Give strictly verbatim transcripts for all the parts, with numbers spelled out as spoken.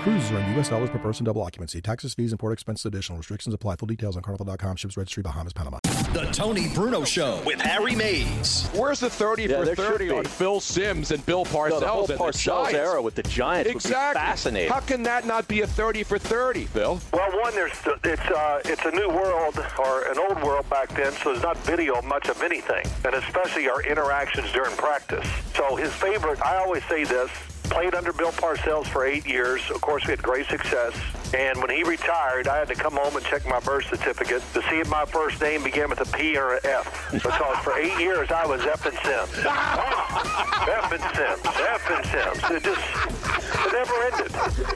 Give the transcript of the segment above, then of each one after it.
Cruises are in U S dollars per person, double occupancy. Taxes, fees, and port expenses additional. Restrictions apply. Full details on Carnival dot com. Ships registry Bahamas, Panama. The Tony Bruno Show with Harry Mays. Where's the thirty yeah, for thirty on Phil Simms and Bill Parcells? No, the whole and Parcells era with the Giants exactly. Would be fascinating. How can that not be a thirty for thirty, Bill? Well, one, there's it's uh, it's a new world or an old world back then, so there's not video much of anything, and especially our interactions during practice. So his favorite, I always say this, played under Bill Parcells for eight years. Of course, we had great success. And when he retired, I had to come home and check my birth certificate to see if my first name began with a P or an F. Because for eight years, I was F and Sims. F and Sims. F and Sims. It just it never ended.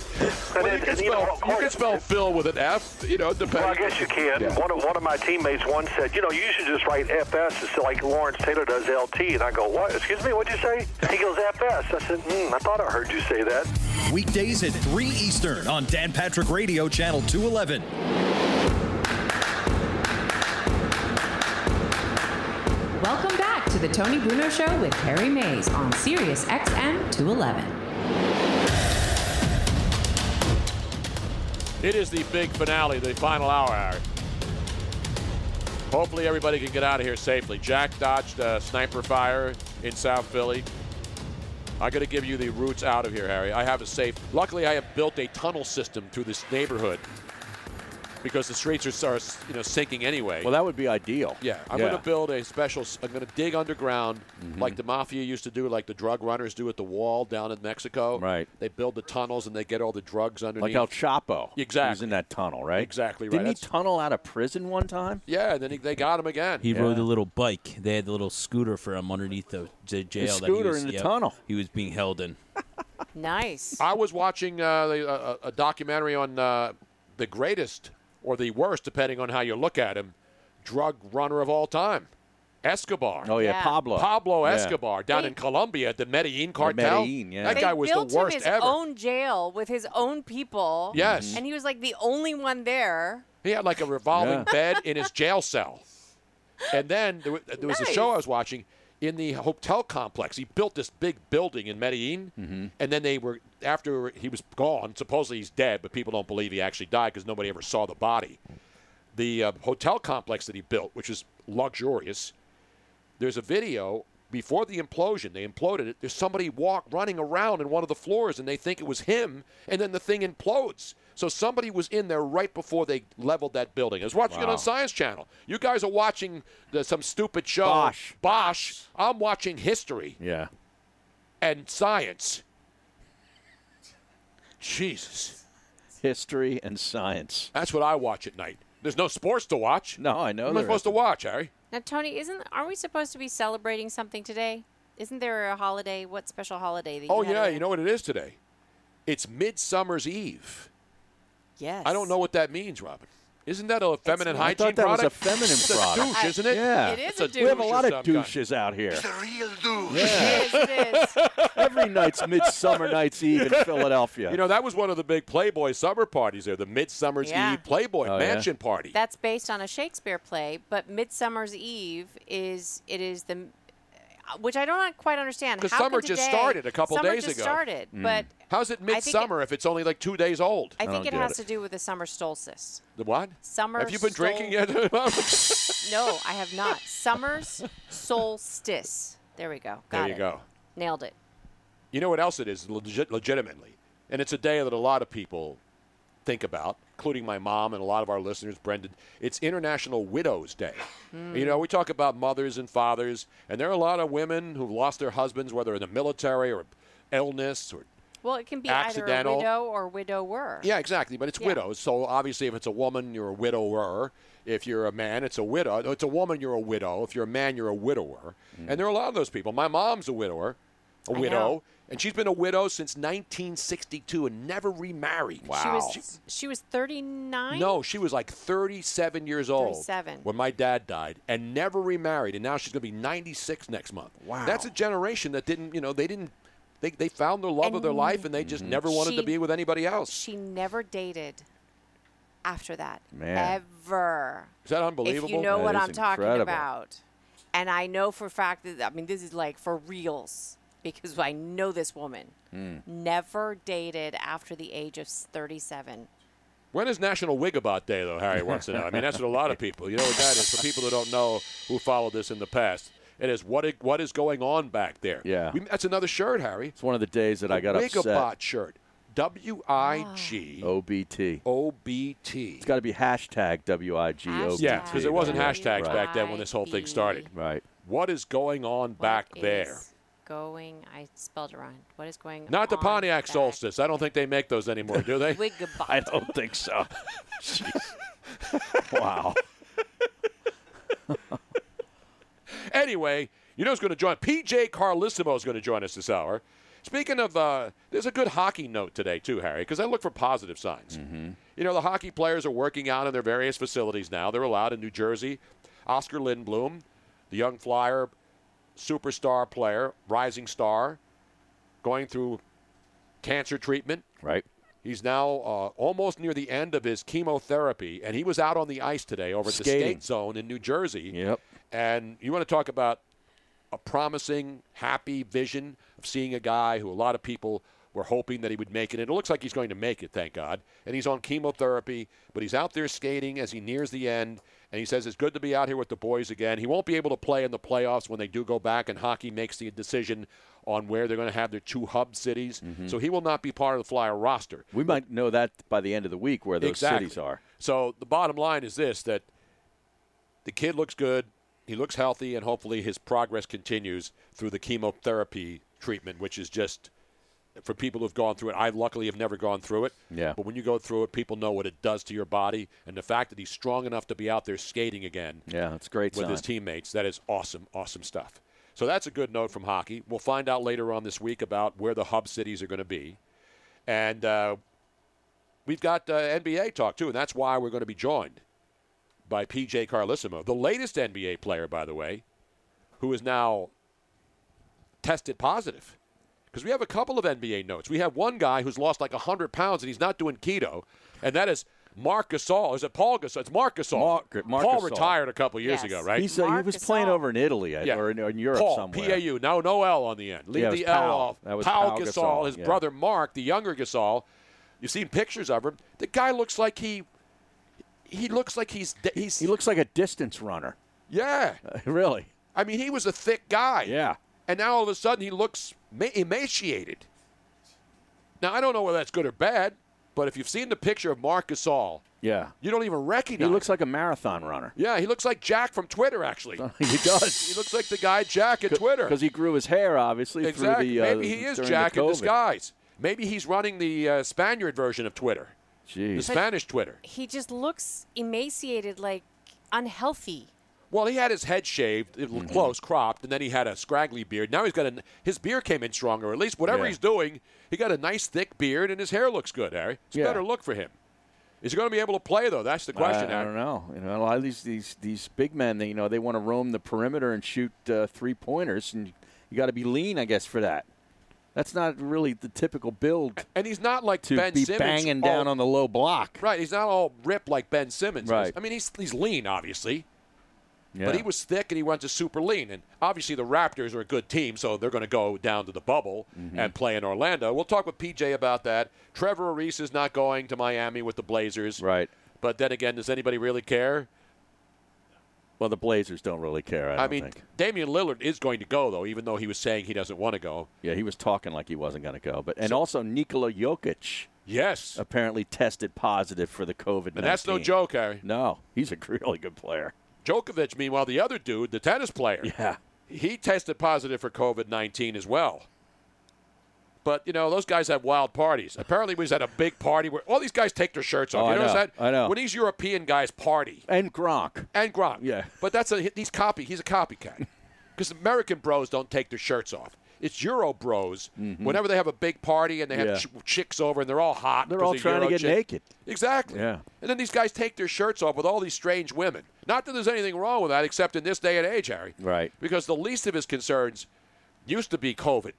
And well, you, it, can and, spell, you, know, course, you can spell Phil with an F, you know, depending. Well, I guess you can. Yeah. One, of, one of my teammates once said, you know, you should just write F S. It's like Lawrence Taylor does L T. And I go, what? Excuse me, what'd you say? He goes, F S. I said, mm, I thought I heard you say that. Weekdays at three Eastern on Dan Patrick Radio, Channel two eleven. Welcome back to the Tony Bruno Show with Harry Mays on Sirius X M two eleven. It is the big finale, the final hour, Harry. Hopefully everybody can get out of here safely. Jack dodged a sniper fire in South Philly. I got to give you the routes out of here, Harry. I have a safe. Luckily, I have built a tunnel system through this neighborhood because the streets are, are you know, sinking anyway. Well, that would be ideal. Yeah. I'm yeah. going to build a special – I'm going to dig underground mm-hmm. like the mafia used to do, like the drug runners do at the wall down in Mexico. Right. They build the tunnels and they get all the drugs underneath. Like El Chapo. Exactly. He was in that tunnel, right? Exactly right. Didn't That's... he tunnel out of prison one time? Yeah, then he, they got him again. He yeah. rode the little bike. They had the little scooter for him underneath the jail. The scooter that he was, in the yep, tunnel. He was being held in. Nice. I was watching uh, the, uh, a documentary on uh, the greatest – or the worst, depending on how you look at him, drug runner of all time, Escobar. Oh, yeah, yeah. Pablo. Pablo Escobar yeah. down they, in Colombia at the Medellin cartel. Medellin, yeah. That they guy was the worst ever. He built his own jail with his own people. Yes. And he was like the only one there. He had like a revolving yeah. bed in his jail cell. And then there was, there was nice. a show I was watching in the hotel complex. He built this big building in Medellin, mm-hmm. and then they were, after he was gone, supposedly he's dead, but people don't believe he actually died because nobody ever saw the body. the uh, hotel complex that he built, which is luxurious. There's a video before the implosion. They imploded it. There's somebody walk running around in one of the floors, and they think it was him, and then the thing implodes. So somebody was in there right before they leveled that building. I was watching wow. it on Science Channel. You guys are watching the, some stupid show. Bosh. Bosh. I'm watching history. Yeah. And science. Jesus. History and science. That's what I watch at night. There's no sports to watch. No, I know. What am I supposed to watch, Harry? Now, Tony, isn't aren't we supposed to be celebrating something today? Isn't there a holiday? What special holiday? That you oh, yeah. Around? You know what it is today? It's Midsummer's Eve. Yes. I don't know what that means, Robin. Isn't that a feminine hygiene product? I thought that product? was a feminine it's product. It's a douche, isn't it? Yeah. It is it's a douche. We have a lot of douches kind. out here. It's a real douche. Yeah. It is, it is. Every night's Midsummer Night's Eve in Philadelphia. You know, that was one of the big Playboy summer parties there, the Midsummer's yeah. Eve Playboy oh, Mansion yeah. Party. That's based on a Shakespeare play, but Midsummer's Eve is, it is the, which I don't quite understand. Because summer today, just started a couple days ago. Summer just started, mm. but. How's it midsummer it, if it's only like two days old? I think I it has it. to do with the summer solstice. The what? Summer solstice. Have you been sol- drinking yet? No, I have not. Summer's solstice. There we go. Got there you it. go. Nailed it. You know what else it is legit, legitimately? And it's a day that a lot of people think about, including my mom and a lot of our listeners, Brendan. It's International Widows Day. Mm. You know, we talk about mothers and fathers, and there are a lot of women who've lost their husbands, whether in the military or illness or Well, it can be accidental. Either a widow or widower. Yeah, exactly, but it's yeah. widows. So obviously if it's a woman, you're a widower. If you're a man, it's a widow. If it's a woman, you're a widow. If you're a man, you're a widower. Mm. And there are a lot of those people. My mom's a widower, a I widow, know. and she's been a widow since nineteen sixty-two and never remarried. Wow. She was, she was thirty-nine? No, she was like thirty-seven years old thirty-seven when my dad died and never remarried, and now she's going to be ninety-six next month. Wow. That's a generation that didn't, you know, they didn't They, they found the love and of their life, and they just mm-hmm. never wanted she, to be with anybody else. She never dated after that, Man. ever. Is that unbelievable? If you know that what I'm incredible. talking about. And I know for a fact that, I mean, this is like for reals, because I know this woman. Mm. Never dated after the age of thirty-seven. When is National Wigabout Day, though, Harry wants to know? I mean, that's what a lot of people, you know what that is, for people who don't know who followed this in the past. It is what it, what is going on back there. Yeah, we, that's another shirt, Harry. It's one of the days that the I got Wigabot upset. Wigabot shirt, W I G O B T O B T. It's got to be hashtag W I G O B T. Yeah, because there wasn't right. hashtags right. back then when this whole thing started. Right. What is going on what back is there? Going, I spelled it wrong. What is going? Not on the Pontiac back? Solstice. I don't think they make those anymore, do they? Wigabot. I don't think so. Wow. Anyway, you know who's going to join? P J. Carlesimo is going to join us this hour. Speaking of, uh, there's a good hockey note today, too, Harry, because I look for positive signs. Mm-hmm. You know, the hockey players are working out in their various facilities now. They're allowed in New Jersey. Oscar Lindblom, the young flyer, superstar player, rising star, going through cancer treatment. Right. He's now uh, almost near the end of his chemotherapy, and he was out on the ice today over at Skating. the skate zone in New Jersey. Yep. And you want to talk about a promising, happy vision of seeing a guy who a lot of people were hoping that he would make it. And it looks like he's going to make it, thank God. And he's on chemotherapy, but he's out there skating as he nears the end. And he says it's good to be out here with the boys again. He won't be able to play in the playoffs when they do go back, and hockey makes the decision on where they're going to have their two hub cities. Mm-hmm. So he will not be part of the Flyer roster. We might know that by the end of the week where those exactly. cities are. So the bottom line is this, that the kid looks good. He looks healthy, and hopefully his progress continues through the chemotherapy treatment, which is just, for people who've gone through it, I luckily have never gone through it. Yeah. But when you go through it, people know what it does to your body, and the fact that he's strong enough to be out there skating again yeah, that's great with sign. his teammates, that is awesome, awesome stuff. So that's a good note from hockey. We'll find out later on this week about where the hub cities are going to be. And uh, we've got uh, N B A talk, too, and that's why we're going to be joined by P J. Carlesimo, the latest N B A player, by the way, who is now tested positive. Because we have a couple of N B A notes. We have one guy who's lost like one hundred pounds, and he's not doing keto, and that is Marc Gasol. Is it Pau Gasol? It's Marc Gasol. Marc, Marc Paul Gasol. retired a couple years yes. ago, right? He's, uh, he was Gasol. playing over in Italy I, yeah. or in, in Europe Paul, somewhere. P A U, no, no L on the end. Leave yeah, the L Pau. off. That was Pau, Pau Gasol, Gasol. His yeah. brother Mark, the younger Gasol. You've seen pictures of him. The guy looks like he... he looks like he's he's he looks like a distance runner. Yeah, uh, really. I mean, he was a thick guy. Yeah, and now all of a sudden he looks ma- emaciated. Now I don't know whether that's good or bad, but if you've seen the picture of Marc Gasol, yeah, you don't even recognize. He looks him. like a marathon runner. Yeah, he looks like Jack from Twitter, actually. He does. He looks like the guy Jack at Twitter because he grew his hair, obviously. Exactly. Through the, uh, Maybe he is Jack in disguise. Maybe he's running the uh, Spaniard version of Twitter. Jeez. The Spanish but Twitter. He just looks emaciated, like unhealthy. Well, he had his head shaved, mm-hmm. close, cropped, and then he had a scraggly beard. Now he's got a his beard came in stronger. At least whatever yeah. he's doing, he got a nice thick beard, and his hair looks good, Harry. It's yeah. a better look for him. Is he going to be able to play though? That's the question, I, Harry. I don't know. You know, a lot of these these these big men, they, you know, they want to roam the perimeter and shoot uh, three pointers, and you got to be lean, I guess, for that. That's not really the typical build. And he's not like to Ben be Simmons banging all, down on the low block. Right. He's not all ripped like Ben Simmons. Right. I mean, he's he's lean, obviously. Yeah. But he was thick, and he went to super lean. And obviously the Raptors are a good team, so they're going to go down to the bubble mm-hmm. and play in Orlando. We'll talk with P J about that. Trevor Ariza is not going to Miami with the Blazers. Right. But then again, does anybody really care? Well, the Blazers don't really care, I, I don't mean, think. Damian Lillard is going to go, though, even though he was saying he doesn't want to go. Yeah, he was talking like he wasn't going to go. But And so, also Nikola Jokic. Yes. Apparently tested positive for the COVID nineteen. And that's no joke, Harry. No, he's a really good player. Djokovic, meanwhile, the other dude, the tennis player, yeah, he tested positive for COVID nineteen as well. But, you know, those guys have wild parties. Apparently, we was at a big party where all these guys take their shirts off. Oh, you notice I know, that? I know. When these European guys party. And Gronk. And Gronk. Yeah. But that's a he's copy. He's a copycat. Because American bros don't take their shirts off. It's Euro bros. Mm-hmm. Whenever they have a big party and they have yeah. ch- chicks over and they're all hot. They're all trying Euro to get chick. naked. Exactly. Yeah. And then these guys take their shirts off with all these strange women. Not that there's anything wrong with that, except in this day and age, Harry. Right. Because the least of his concerns used to be COVID.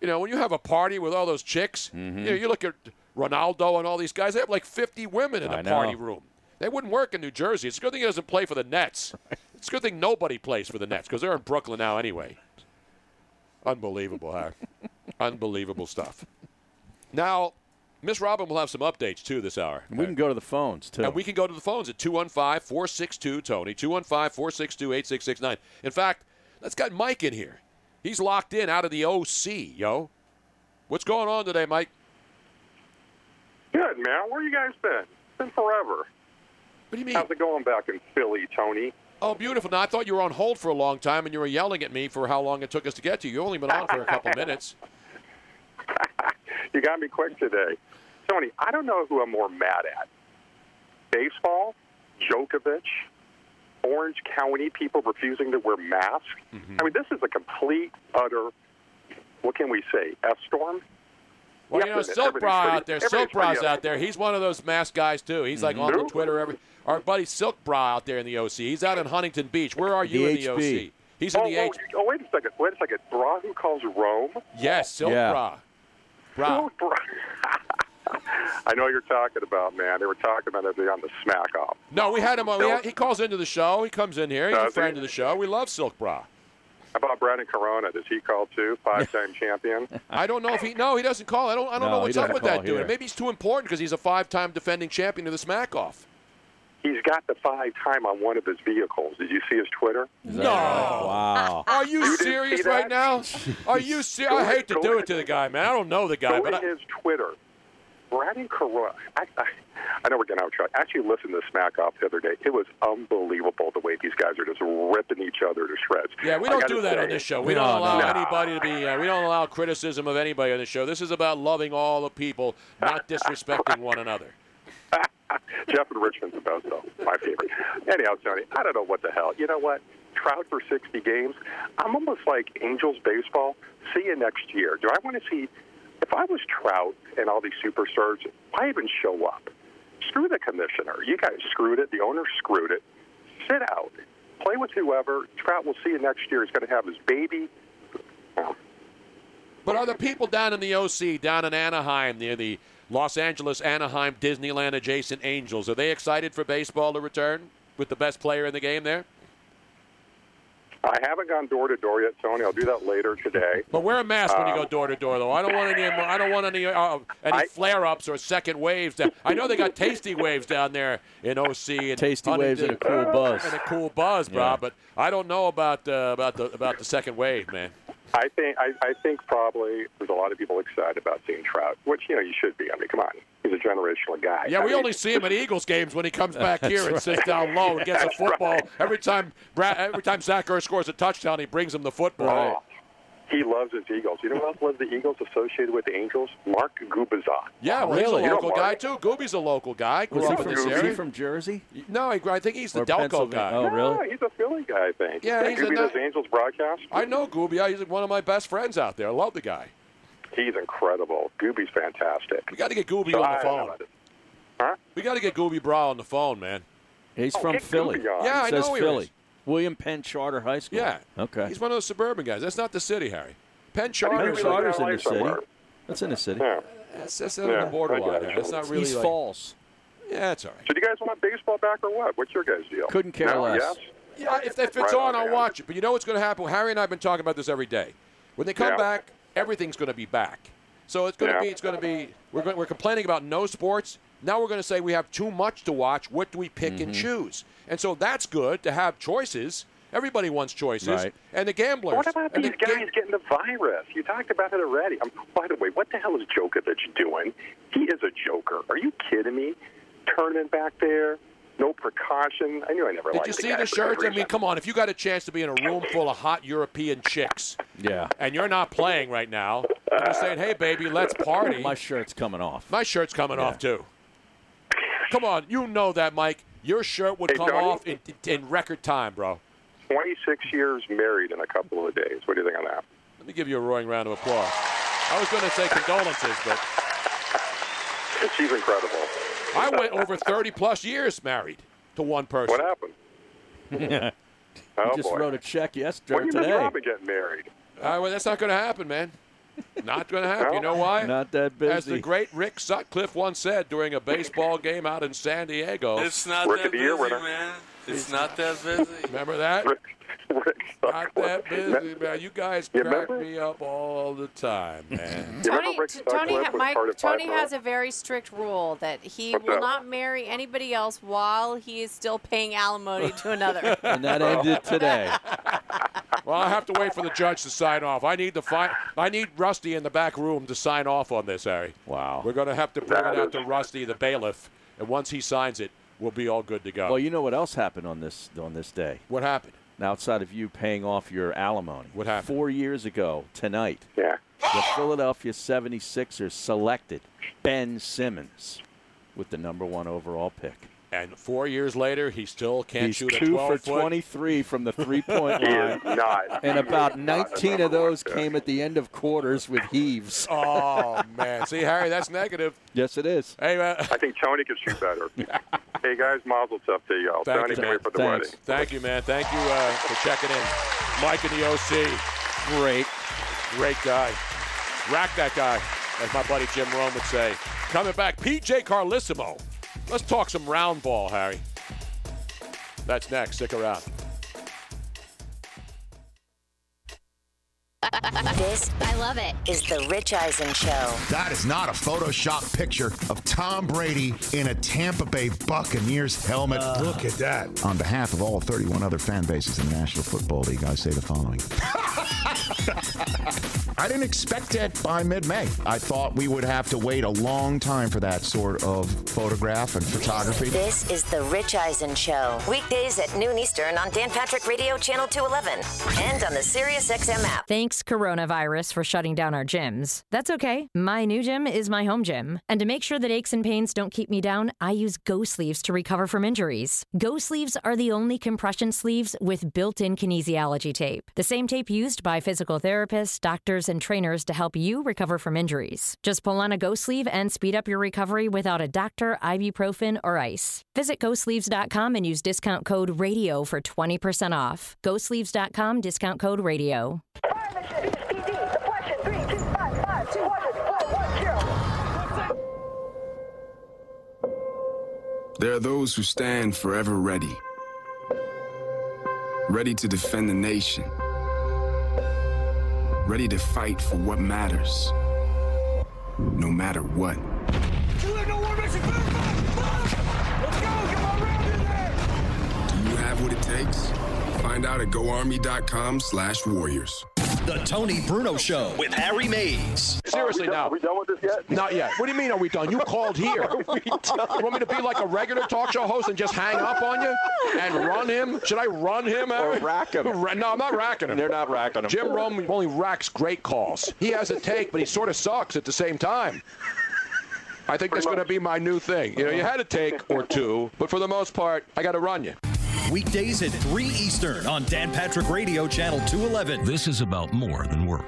You know, when you have a party with all those chicks, mm-hmm. you know, you look at Ronaldo and all these guys, they have like fifty women in I a know. party room. They wouldn't work in New Jersey. It's a good thing he doesn't play for the Nets. Right. It's a good thing nobody plays for the Nets because they're in Brooklyn now anyway. Unbelievable, Harry. Unbelievable stuff. Now, Miss Robin will have some updates, too, this hour. And we can go to the phones, too. And we can go to the phones at two one five, four six two, Tony, two one five, four six two, eight six six nine. In fact, let's get Mike in here. He's locked in out of the O C, yo. What's going on today, Mike? Good, man. Where you guys been? It's been forever. What do you mean? How's it going back in Philly, Tony? Oh, beautiful. Now, I thought you were on hold for a long time, and you were yelling at me for how long it took us to get to you. You've only been on for a couple minutes. You got me quick today. Tony, I don't know who I'm more mad at. Baseball, Djokovic, Orange County people refusing to wear masks. Mm-hmm. I mean, this is a complete, utter, what can we say, F-storm? Well, yep, you know, Silk Brah out there. Silk Brah's out there. He's one of those mask guys, too. He's, mm-hmm. like, on the Twitter. Every, our buddy Silk Brah out there in the O C. He's out in Huntington Beach. Where are you D H B. In the O C? He's oh, in the H. Oh, wait a second. Wait a second. Brah, who calls Rome? Yes, Silk yeah. Brah. Brah. I know you're talking about, man. They were talking about it on the Smack Off. No, we had him on. We had, he calls into the show. He comes in here. He's Does a friend he? of the show. We love Silk Brah. How about Brandon Corona? Does he call too? Five-time champion. I don't know if he. No, he doesn't call. I don't. I don't no, know what's up with that dude. Here. Maybe he's too important because he's a five-time defending champion of the Smack Off. He's got the five-time on one of his vehicles. Did you see his Twitter? No. Wow. Are you, you serious right now? Are you serious? I hate to do it to the guy, man. I don't know the guy. Go but to I- his Twitter. Brandon Corona. I, I, I know we're getting out of track. I actually listened to Smack Off the other day. It was unbelievable the way these guys are just ripping each other to shreds. Yeah, we don't do that say, on this show. We no, don't allow no. anybody to be uh, – we don't allow criticism of anybody on this show. This is about loving all the people, not disrespecting one another. Jeff and Richmond's the best, though. My favorite. Anyhow, Tony, I don't know what the hell. You know what? Trout for sixty games. I'm almost like Angels baseball. See you next year. Do I want to see – If I was Trout and all these superstars, why even show up? Screw the commissioner. You guys screwed it. The owner screwed it. Sit out. Play with whoever. Trout will see you next year. He's going to have his baby. But are the people down in the O C, down in Anaheim, near the Los Angeles, Anaheim, Disneyland adjacent Angels, are they excited for baseball to return with the best player in the game there? I haven't gone door to door yet, Tony. I'll do that later today. But wear a mask um, when you go door to door, though. I don't want any. I don't want any uh, any I, flare-ups or second waves. Down. I know they got tasty waves down there in O C. And tasty Huntington, waves and a cool buzz. And a cool buzz, bro. Yeah. But I don't know about uh, about the about the second wave, man. I think I, I think probably there's a lot of people excited about seeing Trout, which, you know, you should be. I mean, come on. He's a generational guy. Yeah, I we mean, only see him at Eagles games when he comes back here and right. sits down low and gets a football. Right. Every time Brad, every time Zach Ertz scores a touchdown, he brings him the football. Oh, he loves his Eagles. You know who else loves the Eagles associated with the Angels? Mark Gubicza. Yeah, well, really? He's a local you know, guy, too. Gooby's a local guy. Grew up in this area. Is he from Jersey? No, he, I think he's the or Delco guy. Oh, really? No, he's a Philly guy, I think. Yeah, he's Gooby does Angels broadcast. I know Gooby. He's one of my best friends out there. I love the guy. He's incredible. Gooby's fantastic. We got to get Gooby so on I, the phone. Huh? We got to get Gooby Brah on the phone, man. He's oh, from Philly. Yeah, it I know he Philly. Is. William Penn Charter High School. Yeah. Okay. He's one of those suburban guys. That's not the city, Harry. Penn Charter Penn Charter's in the somewhere. City. That's in the city. Yeah. That's, that's yeah, on the borderline. That's not really East like, Falls. Yeah, that's all right. So do you guys want baseball back or what? What's your guys' deal? Couldn't care no, less. Yes? Yeah, if, if it's right on, I'll watch it. But you know what's going to happen? Harry and I have been talking about this every day. When they come yeah. back, everything's going to be back. So it's going to yeah. be, it's going to be, we're going, we're complaining about no sports. Now we're going to say we have too much to watch. What do we pick mm-hmm. and choose? And so that's good to have choices. Everybody wants choices. Right. And the gamblers. What about these the guys ga- getting the virus? You talked about it already. I'm, by the way, what the hell is Djokovic doing? He is a joker. Are you kidding me? Tournament back there. No precaution. I knew I never liked the guy. Did you see the shirts? I mean, come on. If you got a chance to be in a room full of hot European chicks, yeah, and you're not playing right now, and you're saying, hey, baby, let's party. My shirt's coming off. My shirt's coming yeah. off, too. Come on. You know that, Mike. Your shirt would hey, come Tony, off in, in record time, bro. twenty-six years married in a couple of days. What do you think on that? Let me give you a roaring round of applause. I was going to say condolences, but. She's incredible. I went over thirty-plus years married to one person. What happened? I oh, just boy. wrote a check yesterday. When did Robbie get married? Uh, well, that's not going to happen, man. Not going to happen. No. You know why? Not that busy. As the great Rick Sutcliffe once said during a baseball game out in San Diego. It's not Rick that busy, year, man. It's, it's not, not that busy. Remember that? Rick, Rick Sutcliffe. Not that busy, man. You guys you crack remember? me up all the time, man. Tony, Tony, ha- Mike, Tony has a very strict rule that he What's will that? not marry anybody else while he is still paying alimony to another. And that ended today. Well, I have to wait for the judge to sign off. I need the fi- I need Rusty in the back room to sign off on this, Harry. Wow. We're going to have to bring that it out to Rusty, the bailiff, and once he signs it, we'll be all good to go. Well, you know what else happened on this on this day? What happened? Now, outside of you paying off your alimony. What happened? Four years ago tonight, yeah. the Philadelphia seventy-sixers selected Ben Simmons with the number one overall pick. And four years later, he still can't He's shoot a twelve-foot. He's two for twenty-three from the three-point line. He is not. And about nineteen of those came at the end of quarters with heaves. Oh, man. See, Harry, that's negative. Yes, it is. Hey, man. I think Tony can shoot better. Hey, guys, mazel tov to y'all. Thank Tony you, Tony. For the Thanks. wedding. Thank you, man. Thank you uh, for checking in. Mike in the O C. Great. Great guy. Rack that guy, as my buddy Jim Rome would say. Coming back, P J. Carlesimo. Let's talk some round ball, Harry. That's next. Stick around. This, I love it, is the Rich Eisen Show. That is not a Photoshop picture of Tom Brady in a Tampa Bay Buccaneers helmet. Uh, Look at that. On behalf of all thirty-one other fan bases in the National Football League, I say the following. I didn't expect it by mid-May. I thought we would have to wait a long time for that sort of photograph and photography. This is the Rich Eisen Show. Weekdays at noon Eastern on Dan Patrick Radio Channel two eleven and on the Sirius X M app. Thanks, coronavirus, for shutting down our gyms. That's okay. My new gym is my home gym. And to make sure that aches and pains don't keep me down, I use Ghost Sleeves to recover from injuries. Ghost Sleeves are the only compression sleeves with built-in kinesiology tape. The same tape used by physical therapists, doctors, and trainers to help you recover from injuries. Just pull on a Ghost Sleeve and speed up your recovery without a doctor, ibuprofen, or ice. Visit Ghost Sleeves dot com and use discount code RADIO for twenty percent off. Ghost Sleeves dot com, discount code RADIO. There are those who stand forever ready, ready to defend the nation, ready to fight for what matters, no matter what. Do you have what it takes? Find out at go army dot com slash warriors. The Tony Bruno Show with Harry Mays. Seriously, now. Are we done with this yet? Not yet. What do you mean, are we done? You called here. Are we done? You want me to be like a regular talk show host and just hang up on you and run him? Should I run him, Harry? Or rack him. No, I'm not racking him. They're not racking him. Jim Rome only racks great calls. He has a take, but he sort of sucks at the same time. I think Pretty that's going to be my new thing. You know, you had a take or two, but for the most part, I got to run you. Weekdays at three Eastern on Dan Patrick Radio, Channel two eleven. This is about more than work.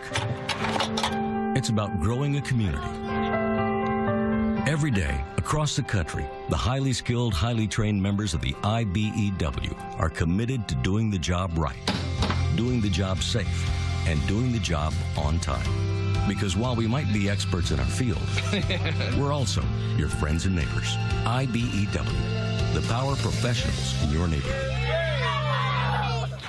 It's about growing a community. Every day, across the country, the highly skilled, highly trained members of the I B E W are committed to doing the job right, doing the job safe, and doing the job on time. Because while we might be experts in our field, we're also your friends and neighbors. I B E W. The power professionals in your neighborhood.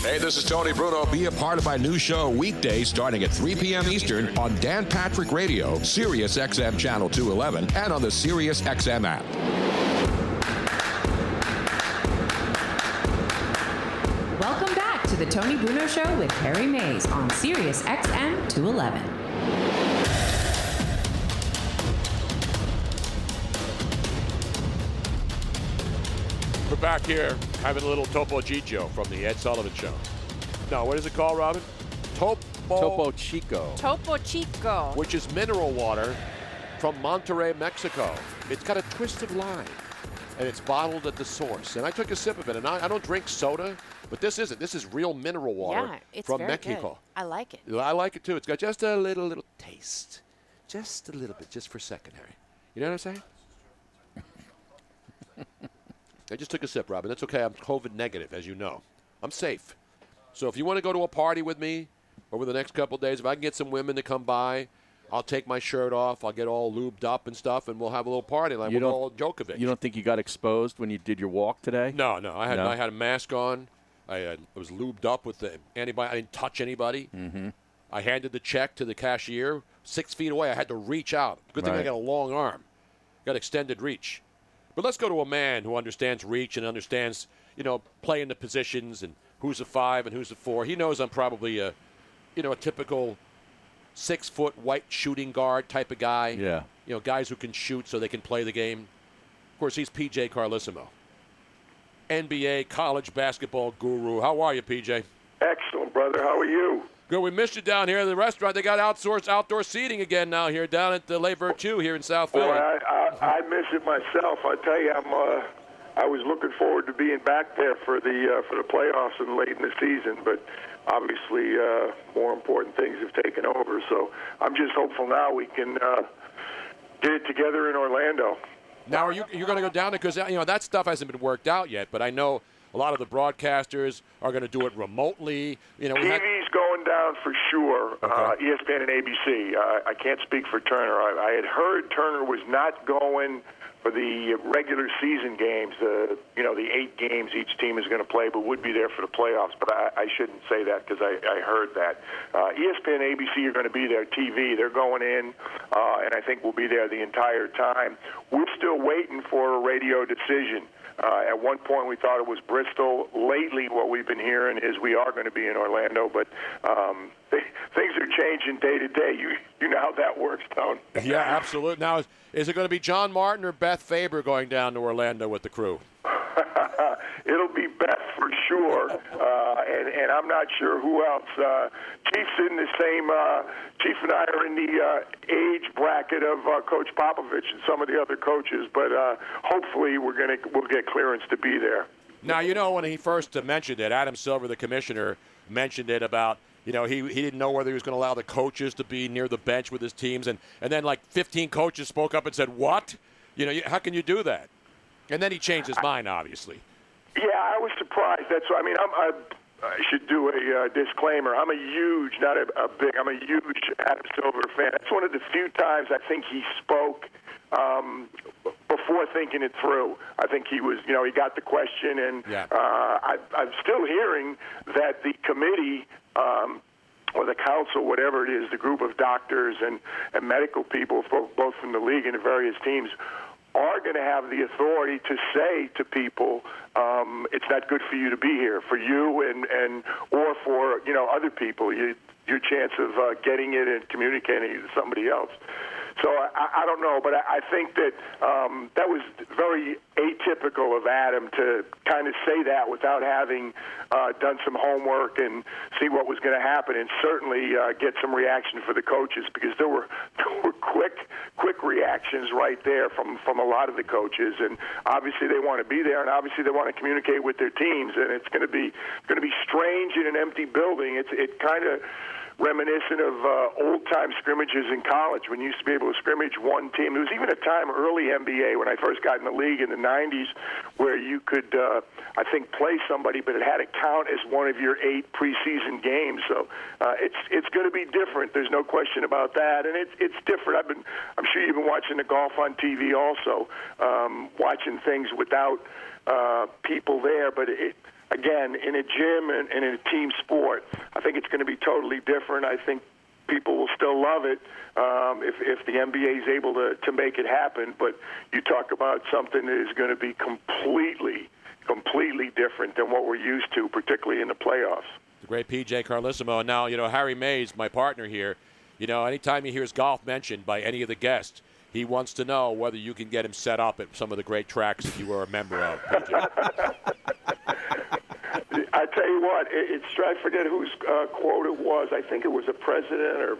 Hey, this is Tony Bruno. Be a part of my new show weekdays starting at three p.m. Eastern on Dan Patrick Radio, Sirius X M Channel two eleven, and on the Sirius X M app. Welcome back to the Tony Bruno Show with Harry Mays on Sirius X M two eleven. We're back here having a little Topo Chico from the Ed Sullivan Show. No, what is it called, Robin? Topo, Topo Chico. Topo Chico. Which is mineral water from Monterrey, Mexico. It's got a twist of lime, and it's bottled at the source. And I took a sip of it, and I, I don't drink soda, but this isn't. This is real mineral water yeah, it's from very Mexico. Good. I like it. I like it, too. It's got just a little, little taste. Just a little bit, just for a second, Harry. You know what I'm saying? I just took a sip, Robin. That's okay. I'm COVID negative, as you know. I'm safe. So if you want to go to a party with me over the next couple of days, if I can get some women to come by, I'll take my shirt off. I'll get all lubed up and stuff, and we'll have a little party like we'll all Djokovic. You don't think you got exposed when you did your walk today? No, no. I had no? I had a mask on. I, I was lubed up with the antibody. I didn't touch anybody. Mm-hmm. I handed the check to the cashier. Six feet away, I had to reach out. Good thing right. I got a long arm. Got extended reach. But let's go to a man who understands reach and understands, you know, playing the positions and who's a five and who's a four. He knows I'm probably a, you know, a typical six-foot white shooting guard type of guy. Yeah. You know, guys who can shoot so they can play the game. Of course, he's P J. Carlesimo, N B A college basketball guru. How are you, P J? Excellent, brother. How are you? Good. We missed you down here in the restaurant. They got outsourced outdoor seating again now here down at the Le Vertu here in South Philly. Well, I, I, I miss it myself. I tell you, I'm. Uh, I was looking forward to being back there for the uh, for the playoffs and late in the season, but obviously uh, more important things have taken over. So I'm just hopeful now we can uh, get it together in Orlando. Now, are you you're going to go down there? Because you know that stuff hasn't been worked out yet, but I know. A lot of the broadcasters are going to do it remotely. You know, T V's had- going down for sure, okay. uh, E S P N and A B C. Uh, I can't speak for Turner. I, I had heard Turner was not going for the regular season games, the, you know, the eight games each team is going to play, but would be there for the playoffs. But I, I shouldn't say that because I, I heard that. Uh, E S P N and A B C are going to be there. T V, they're going in, uh, and I think we'll be there the entire time. We're still waiting for a radio decision. Uh, at one point, we thought it was Bristol. Lately, what we've been hearing is we are going to be in Orlando, but um, th- things are changing day to day. You you know how that works, Tone. Yeah, absolutely. Now, is, is it going to be John Martin or Beth Faber going down to Orlando with the crew? It'll be Beth for sure, uh, and, and I'm not sure who else. Uh, Chief's in the same uh, – Chief and I are in the uh, age bracket of uh, Coach Popovich and some of the other coaches, but uh, hopefully we're gonna, we'll get clearance to be there. Now, you know, when he first mentioned it, Adam Silver, the commissioner, mentioned it about, you know, he, he didn't know whether he was going to allow the coaches to be near the bench with his teams. And, and then, like, fifteen coaches spoke up and said, what? You know, how can you do that? And then he changed his mind, obviously. Yeah, I was surprised. That's I mean, I'm, I, I should do a uh, disclaimer. I'm a huge, not a, a big, I'm a huge Adam Silver fan. That's one of the few times I think he spoke um, before thinking it through. I think he was, you know, he got the question, and yeah. uh, I, I'm still hearing that the committee um, or the council, whatever it is, the group of doctors and, and medical people, both from the league and the various teams, are going to have the authority to say to people, um, it's not good for you to be here, for you and, and or for, you know, other people, you, your chance of uh, getting it and communicating it to somebody else. So I, I don't know, but I, I think that um, that was very atypical of Adam to kind of say that without having uh, done some homework and see what was going to happen, and certainly uh, get some reaction for the coaches, because there were there were quick quick reactions right there from, from a lot of the coaches, and obviously they want to be there, and obviously they want to communicate with their teams, and it's going to be going to be strange in an empty building. It's it kind of. Reminiscent of uh, old-time scrimmages in college when you used to be able to scrimmage one team. There was even a time early N B A when I first got in the league in the nineties where you could, uh, I think, play somebody, but it had to count as one of your eight preseason games. So uh, it's it's going to be different. There's no question about that, and it's it's different. I've been, I'm sure you've been watching the golf on T V also, um, watching things without uh, people there, but it. Again, in a gym and in a team sport, I think it's going to be totally different. I think people will still love it um, if, if the N B A is able to, to make it happen. But you talk about something that is going to be completely, completely different than what we're used to, particularly in the playoffs. The great P J. Carlesimo. And now, you know, Harry Mays, my partner here, you know, anytime he hears golf mentioned by any of the guests, he wants to know whether you can get him set up at some of the great tracks that you were a member of, P J. I tell you what, it's I forget whose uh, quote it was. I think it was a president or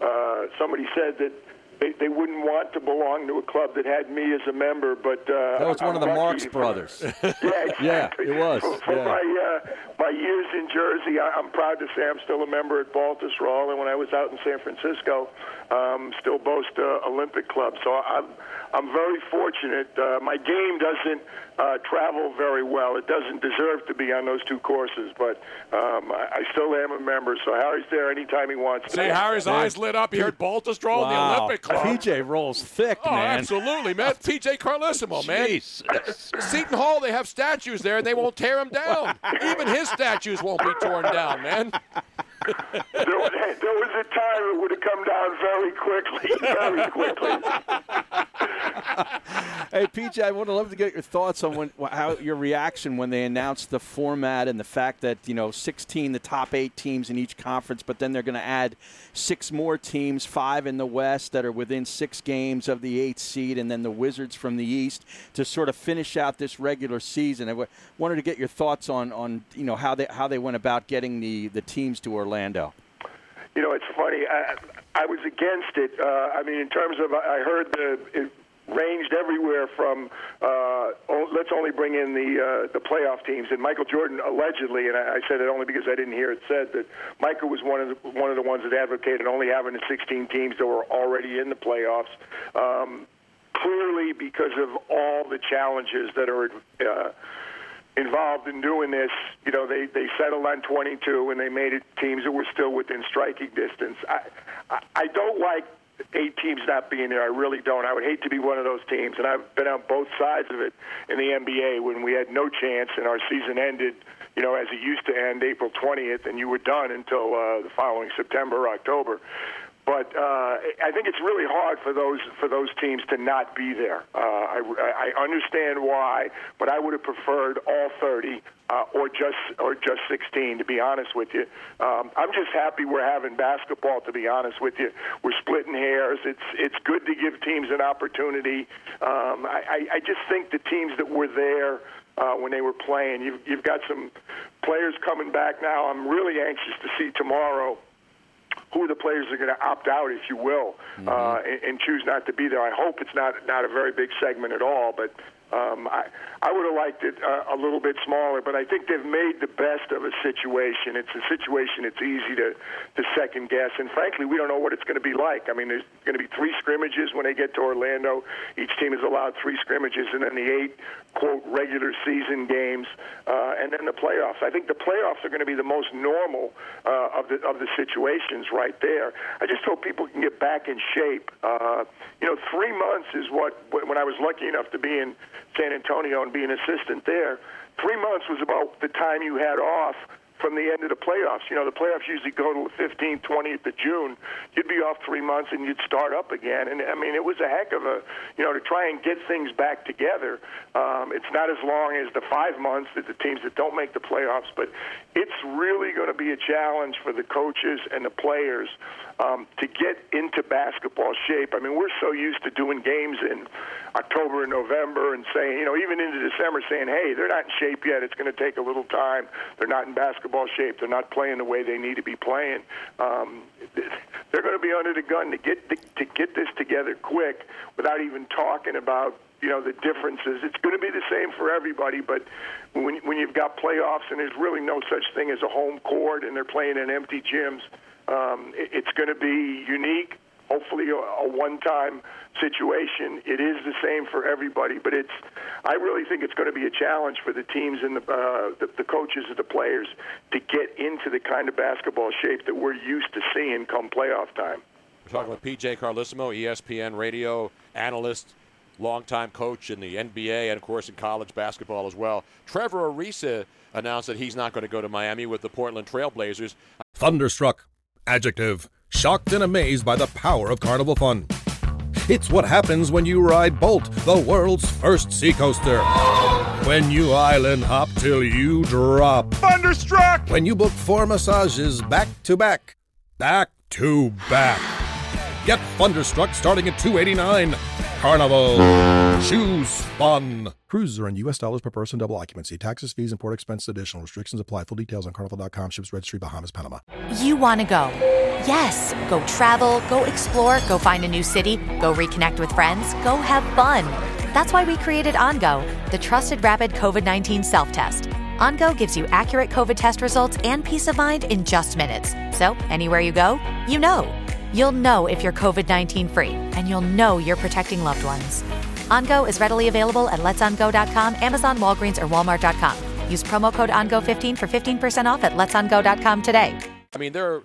uh, somebody said that they, they wouldn't want to belong to a club that had me as a member. But uh, that was one I'm of the Marx brothers. Yeah, exactly. Yeah, it was. For, for yeah. my uh, my years in Jersey, I, I'm proud to say I'm still a member at Baltusrol, and when I was out in San Francisco, um, still boast uh, Olympic Club. So I'm I'm very fortunate. Uh, my game doesn't. Uh, travel very well. It doesn't deserve to be on those two courses, but um, I, I still am a member. So Harry's there anytime he wants. See, to. Harry's man. Eyes lit up. He heard Baltusrol wow. in the Olympic Club. P J rolls thick, oh, man. Absolutely, man. P J. Carlesimo, man. Jesus. Seton Hall, they have statues there, and they won't tear them down. Even his statues won't be torn down, man. there, was, there was a time it would have come down very quickly, very quickly. Hey, P J, I would love to get your thoughts on when, how your reaction when they announced the format and the fact that, you know, sixteen, the top eight teams in each conference, but then they're going to add six more teams, five in the West that are within six games of the eighth seed, and then the Wizards from the East to sort of finish out this regular season. I wanted to get your thoughts on, on you know, how they how they went about getting the, the teams to Orlando. You know, it's funny. I, I was against it. Uh, I mean, in terms of I heard the it, – ranged everywhere from uh, let's only bring in the uh, the playoff teams. And Michael Jordan allegedly, and I said it only because I didn't hear it said, that Michael was one of the, one of the ones that advocated only having the sixteen teams that were already in the playoffs, um, clearly because of all the challenges that are uh, involved in doing this. You know, they, they settled on twenty-two, and they made it teams that were still within striking distance. I I, I don't like eight teams not being there. I really don't. I would hate to be one of those teams, and I've been on both sides of it in the N B A when we had no chance and our season ended, you know, as it used to end April twentieth, and you were done until uh, the following September or October. But uh, I think it's really hard for those for those teams to not be there. Uh, I, I understand why, but I would have preferred all thirty uh, or just or just sixteen. To be honest with you, um, I'm just happy we're having basketball. To be honest with you, we're splitting hairs. It's it's good to give teams an opportunity. Um, I, I just think the teams that were there. Uh, when they were playing, you've, you've got some players coming back now. I'm really anxious to see tomorrow who the players are going to opt out, if you will, mm-hmm. uh, and, and choose not to be there. I hope it's not not a very big segment at all, but Um, I, I would have liked it uh, a little bit smaller, but I think they've made the best of a situation. It's a situation it's easy to, to second guess, and frankly, we don't know what it's going to be like. I mean, there's going to be three scrimmages when they get to Orlando. Each team is allowed three scrimmages, and then the eight, quote, regular season games, uh, and then the playoffs. I think the playoffs are going to be the most normal uh, of the of the situations right there. I just hope people can get back in shape. Uh, you know, three months is what, when I was lucky enough to be in San Antonio and be an assistant there, three months was about the time you had off from the end of the playoffs. You know, the playoffs usually go to the fifteenth, twentieth of June. You'd be off three months and you'd start up again. And, I mean, it was a heck of a, you know, to try and get things back together. Um, it's not as long as the five months that the teams that don't make the playoffs, but it's really going to be a challenge for the coaches and the players um, to get into basketball shape. I mean, we're so used to doing games in October and November and saying, you know, even into December saying, hey, they're not in shape yet. It's going to take a little time. They're not in basketball shape. They're not playing the way they need to be playing. Um, they're going to be under the gun to get the, to get this together quick without even talking about, you know, the differences. It's going to be the same for everybody, but when when you've got playoffs and there's really no such thing as a home court and they're playing in empty gyms, um, it, it's going to be unique. Hopefully a, a one-time situation. It is the same for everybody, but it's. I really think it's going to be a challenge for the teams and the, uh, the the coaches and the players to get into the kind of basketball shape that we're used to seeing come playoff time. We're talking with P J. Carlesimo, E S P N radio analyst, longtime coach in the N B A and, of course, in college basketball as well. Trevor Ariza announced that he's not going to go to Miami with the Portland Trail Blazers. Thunderstruck. Adjective. Shocked and amazed by the power of Carnival fun. It's what happens when you ride Bolt, the world's first seacoaster. When you island hop till you drop. Thunderstruck! When you book four massages back to back. Back to back. Get Thunderstruck starting at two hundred eighty-nine dollars. Carnival. Choose fun. Cruises are in U S dollars per person, double occupancy. Taxes, fees, and port expenses additional. Restrictions apply. Full details on carnival dot com. Ships registry, Bahamas, Panama. You want to go. Yes, go travel, go explore, go find a new city, go reconnect with friends, go have fun. That's why we created OnGo, the trusted rapid covid nineteen self-test. OnGo gives you accurate COVID test results and peace of mind in just minutes. So anywhere you go, you know. You'll know if you're covid nineteen free, and you'll know you're protecting loved ones. OnGo is readily available at Let's On Go dot com, Amazon, Walgreens, or Walmart dot com. Use promo code OnGo fifteen for fifteen percent off at Let's On Go dot com today. I mean, there are...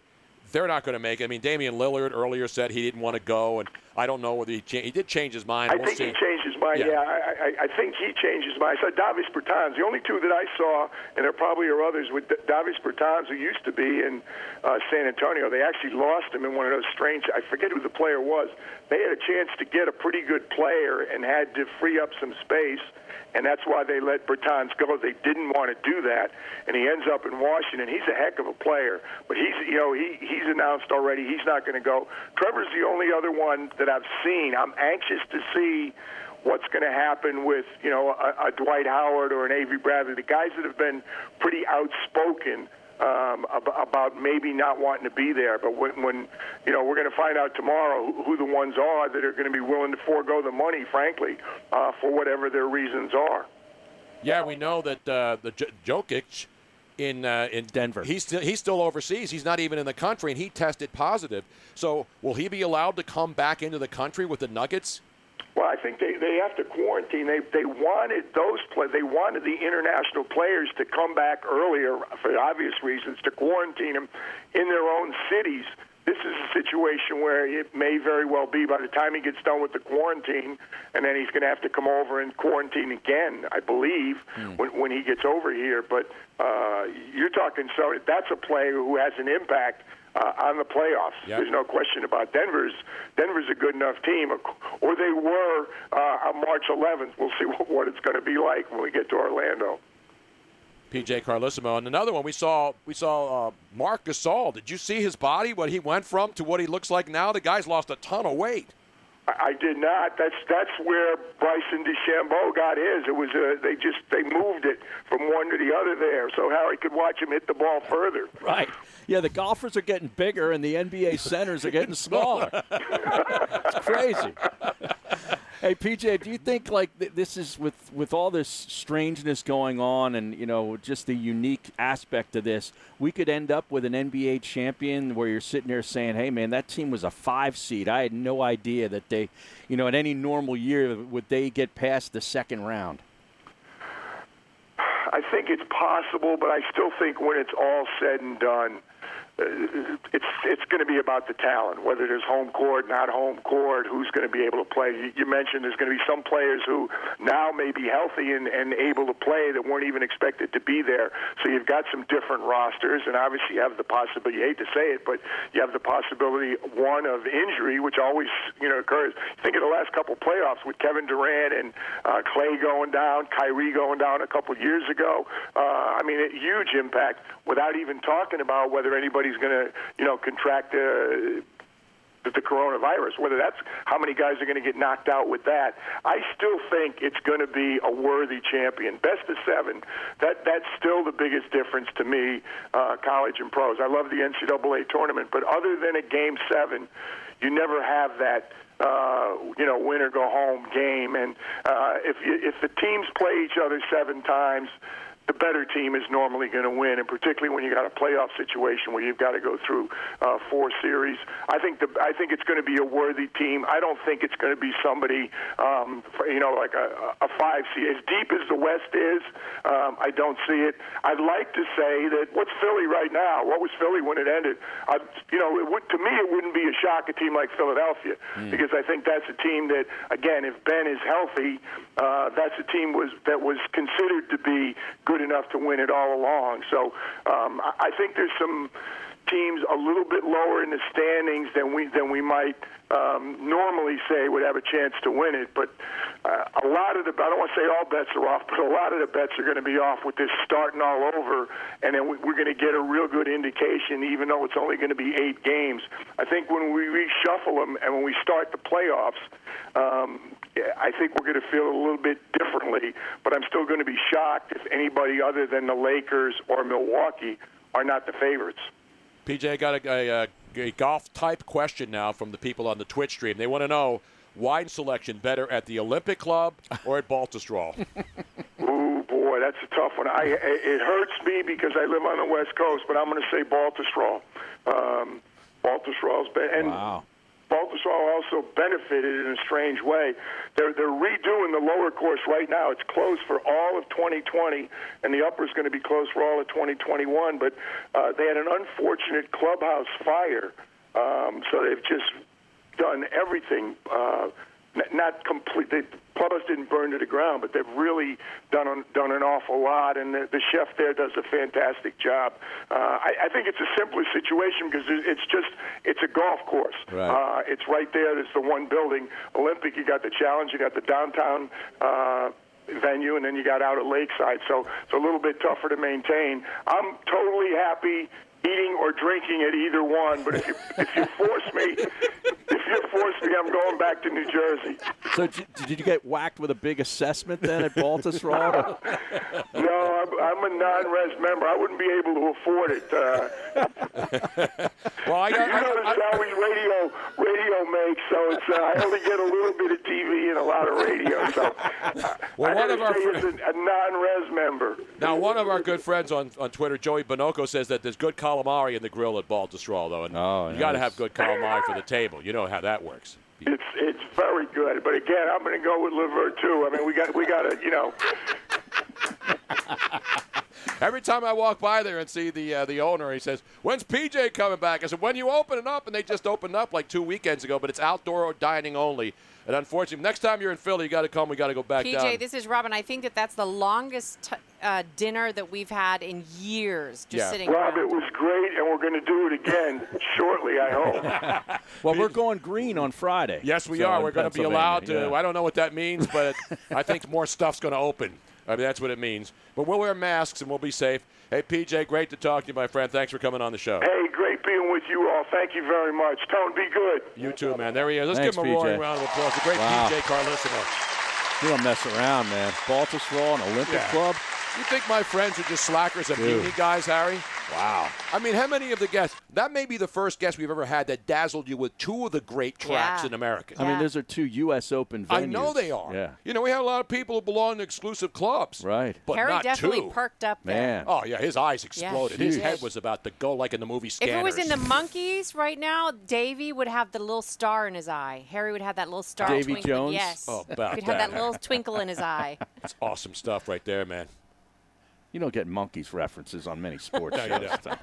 They're not going to make it. I mean, Damian Lillard earlier said he didn't want to go, and I don't know whether he changed. He did change his mind. I we'll think see. he changed his mind, yeah. yeah I, I, I think he changed his mind. I saw Davis Bertans. The only two that I saw, and there probably are others, with Davis Bertans, who used to be in uh, San Antonio. They actually lost him in one of those strange – I forget who the player was. They had a chance to get a pretty good player and had to free up some space. And that's why they let Bertans go. They didn't want to do that, and he ends up in Washington. He's a heck of a player, but he's you know he he's announced already he's not going to go. Trevor's the only other one that I've seen. I'm anxious to see what's going to happen with you know a, a Dwight Howard or an Avery Bradley, the guys that have been pretty outspoken Um, about maybe not wanting to be there. But when, when you know, we're going to find out tomorrow who, who the ones are that are going to be willing to forego the money, frankly, uh, for whatever their reasons are. Yeah, we know that uh, the J- Jokic in uh, in Denver, he's still, he's still overseas. He's not even in the country, and he tested positive. So will he be allowed to come back into the country with the Nuggets? Well, I think they, they have to quarantine. They they wanted those play, they wanted the international players to come back earlier for obvious reasons to quarantine them in their own cities. This is a situation where it may very well be by the time he gets done with the quarantine, and then he's going to have to come over and quarantine again, I believe, mm. when, when he gets over here. But uh, you're talking, so that's a player who has an impact Uh, on the playoffs. Yep. There's no question about Denver's. Denver's a good enough team, or they were uh, on March eleventh. We'll see what, what it's going to be like when we get to Orlando. P J. Carlesimo, and another one we saw. We saw uh, Marc Gasol. Did you see his body? What he went from to what he looks like now? The guy's lost a ton of weight. I did not. That's that's where Bryson DeChambeau got his. It was a, they just they moved it from one to the other there, so Harry could watch him hit the ball further. Right. Yeah, the golfers are getting bigger, and the N B A centers are getting smaller. It's crazy. Hey, P J, do you think, like, this is with, with all this strangeness going on and, you know, just the unique aspect of this, we could end up with an N B A champion where you're sitting there saying, hey, man, that team was a five seed. I had no idea that they, you know, in any normal year would they get past the second round? I think it's possible, but I still think when it's all said and done, it's it's going to be about the talent, whether there's home court, not home court, who's going to be able to play. You mentioned there's going to be some players who now may be healthy and, and able to play that weren't even expected to be there. So you've got some different rosters, and obviously you have the possibility, you hate to say it, but you have the possibility, one, of injury, which always, you know, occurs. Think of the last couple playoffs with Kevin Durant and uh, Clay going down, Kyrie going down a couple years ago. Uh, I mean, a huge impact without even talking about whether anybody he's going to, you know, contract uh, the coronavirus, whether that's how many guys are going to get knocked out with that. I still think it's going to be a worthy champion. Best of seven, that that's still the biggest difference to me, uh, college and pros. I love the N C double A tournament, but other than a game seven, you never have that Uh, you know, win or go home game. And uh, if you, if the teams play each other seven times, the better team is normally going to win. And particularly when you got a playoff situation where you've got to go through uh, four series, I think the I think it's going to be a worthy team. I don't think it's going to be somebody, um, you know, like a, a five seed. As deep as the West is, um, I don't see it. I'd like to say that what's Philly right now? What was Philly when it ended? I, you know, it would, to me, it wouldn't be a shock a team like Philadelphia mm. because. I think that's a team that, again, if Ben is healthy, uh, that's a team was, that was considered to be good enough to win it all along. So um, I think there's some teams a little bit lower in the standings than we than we might um, normally say would have a chance to win it. But uh, a lot of the, I don't want to say all bets are off, but a lot of the bets are going to be off with this starting all over, and then we're going to get a real good indication, even though it's only going to be eight games. I think when we reshuffle them and when we start the playoffs, um, I think we're going to feel a little bit differently, but I'm still going to be shocked if anybody other than the Lakers or Milwaukee are not the favorites. P J, I got a, a, a golf-type question now from the people on the Twitch stream. They want to know, wine selection better at the Olympic Club or at Baltusrol? Ooh, boy, that's a tough one. I, it hurts me because I live on the West Coast, but I'm going to say Baltusrol. Um, Baltusrol's been... Wow. Baltusrol also benefited in a strange way. They're they're redoing the lower course right now. It's closed for all of twenty twenty, and the upper is going to be closed for all of twenty twenty-one. But uh, they had an unfortunate clubhouse fire, um, so they've just done everything. Uh, not complete. The clubhouse didn't burn to the ground, but they've really done done an awful lot, and the, the chef there does a fantastic job. Uh, I, I think it's a simpler situation because it's just it's a golf course. Right. Uh, it's right there. It's the one building. Olympic, you got the Challenge, you got the downtown uh, venue, and then you got out at Lakeside. So it's a little bit tougher to maintain. I'm totally happy eating or drinking at either one, but if you, if you force me, if you force me, I'm going back to New Jersey. So did you get whacked with a big assessment then at Baltusrol? No, I'm, I'm a non-res member. I wouldn't be able to afford it. Uh, well, I got, you know the salary radio radio makes, so it's uh, I only get a little bit of T V and a lot of radio. So well, I one of our fr- a, a non-res member. Now, one of our good friends on, on Twitter, Joey Bonocco, says that there's good calamari in the grill at Baltusrol, though, and oh, you nice. got to have good calamari for the table. You know how that works. It's it's very good, but again, I'm going to go with liver too. I mean, we got we got to, you know. Every time I walk by there and see the uh, the owner, he says, "When's P J coming back?" I said, "When you open it up," and they just opened up like two weekends ago, but it's outdoor dining only. And unfortunately, next time you're in Philly, you got to come. We got to go back P J, down. P J, this is Robin. I think that that's the longest t- uh, dinner that we've had in years. Just yeah. sitting. Rob, around. It was great, and we're going to do it again shortly, I hope. Well, we're going green on Friday. Yes, we so are. We're going to be allowed to. Yeah. I don't know what that means, but I think more stuff's going to open. I mean, that's what it means. But we'll wear masks, and we'll be safe. Hey, P J, great to talk to you, my friend. Thanks for coming on the show. Hey, great being with you all. Thank you very much. Tone, be good. You too, man. There he is. Let's Thanks, give him a P J. roaring round of applause. The great wow. P J Carlesimo. You don't mess around, man. Baltusrol and Olympic yeah. Club. You think my friends are just slackers and meanie guys, Harry? Wow. I mean, how many of the guests? that may be the first guest we've ever had that dazzled you with two of the great tracks yeah. in America. I yeah. mean, those are two U S. Open venues. I know they are. Yeah. You know, we have a lot of people who belong to exclusive clubs. Right. But Harry not definitely two. perked up Man. there. Oh, yeah, his eyes exploded. Yeah. His head was about to go like in the movie Scanners. If it was in the Monkees right now, Davey would have the little star in his eye. Harry would have that little star Davey twinkle. Jones? Yes. Oh, about He'd that. have that little twinkle in his eye. That's awesome stuff right there, man. You don't get Monkees references on many sports shows. No, you don't.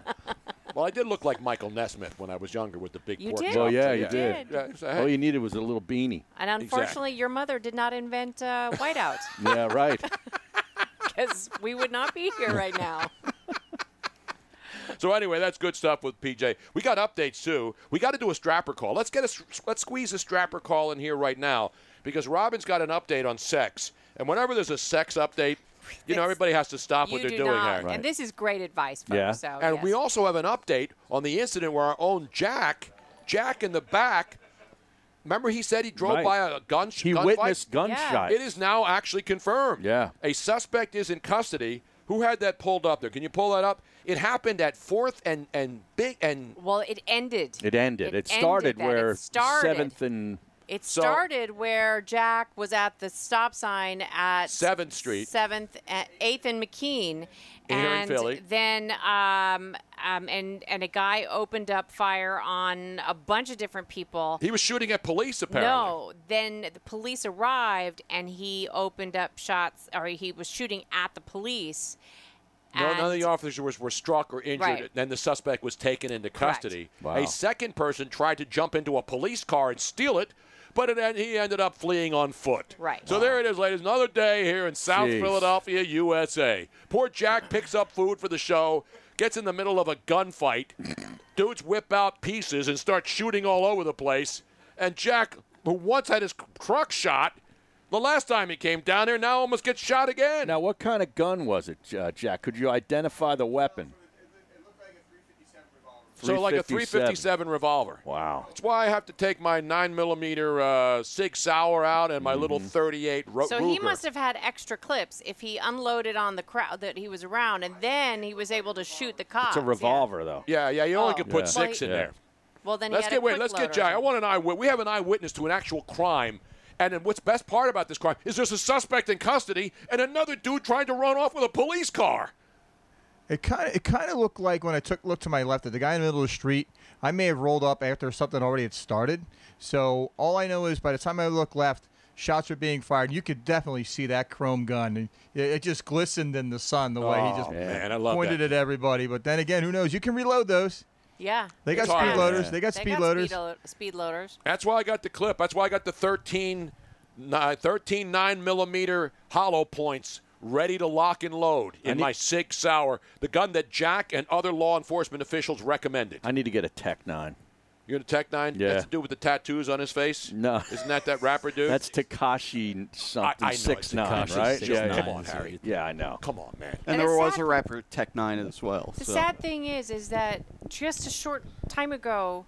Well, I did look like Michael Nesmith when I was younger with the big you pork did. Chop. Oh, yeah, you did. Yeah, so, hey. All you needed was a little beanie. And unfortunately, exactly. your mother did not invent uh, whiteout. Yeah, right. Because we would not be here right now. So, anyway, that's good stuff with P J. We got updates, too. We got to do a strapper call. Let's get a, let's squeeze a strapper call in here right now because Robin's got an update on sex. And whenever there's a sex update, you know, everybody has to stop you what they're do doing not. Here. Right. And this is great advice, folks. Yeah. So, and yes. we also have an update on the incident where our own Jack, Jack in the back, remember he said he drove right. by a gun gunshot? He gun witnessed gunshot. Yeah. It is now actually confirmed. Yeah. A suspect is in custody. Who had that pulled up there? Can you pull that up? It happened at fourth and, and big and. Well, it ended. It ended. It, it started ended where it started. seventh and. It started so, where Jack was at the stop sign at seventh Street, seventh, eighth and McKean, here and in Philly. Then um, um, and and a guy opened up fire on a bunch of different people. He was shooting at police, apparently. No, then the police arrived and he opened up shots, or he was shooting at the police. No, none of the officers were, were struck or injured, right. and then the suspect was taken into custody. Wow. A second person tried to jump into a police car and steal it, but it, he ended up fleeing on foot. Right. So wow. there it is, ladies. Another day here in South Jeez. Philadelphia, U S A. Poor Jack picks up food for the show, gets in the middle of a gunfight. Dudes whip out pieces and start shooting all over the place. And Jack, who once had his truck shot, the last time he came down here, now almost gets shot again. Now, what kind of gun was it, uh, Jack? Could you identify the weapon? It looked like a three fifty-seven revolver. So like a three fifty-seven revolver. Wow. That's why I have to take my nine millimeter uh, Sig Sauer out and my mm-hmm. little thirty-eight Ro- so Ruger. So he must have had extra clips if he unloaded on the crowd that he was around, and then he was able to shoot the cops. It's a revolver, yeah. though. Yeah, yeah. You only oh. could put yeah. six well, he, in yeah. there. Well, then let's he had get, a wait, Let's get Jack. I want an eye. We have an eyewitness to an actual crime. And then what's best part about this crime is there's a suspect in custody and another dude trying to run off with a police car. It kind of it kind of looked like when I took looked to my left at the guy in the middle of the street, I may have rolled up after something already had started. So all I know is by the time I look left, shots were being fired. You could definitely see that chrome gun. It just glistened in the sun the way oh, he just man, I love pointed that. At everybody. But then again, who knows? You can reload those. Yeah. They got, speed loaders. Yeah. they got speed they got loaders. They got speed loaders. That's why I got the clip. That's why I got the thirteen, thirteen nine millimeter hollow points ready to lock and load in need, my Sig Sauer, the gun that Jack and other law enforcement officials recommended. I need to get a Tech nine. You're going to Tech nine? Yeah. That's the dude with the tattoos on his face? No. Isn't that that rapper dude? That's Tekashi something, six nine, right? Six yeah, nine, come on, Harry. Yeah, I know. Come on, man. And, and there was a rapper, Tech nine, as well. The so. sad thing is, is that just a short time ago,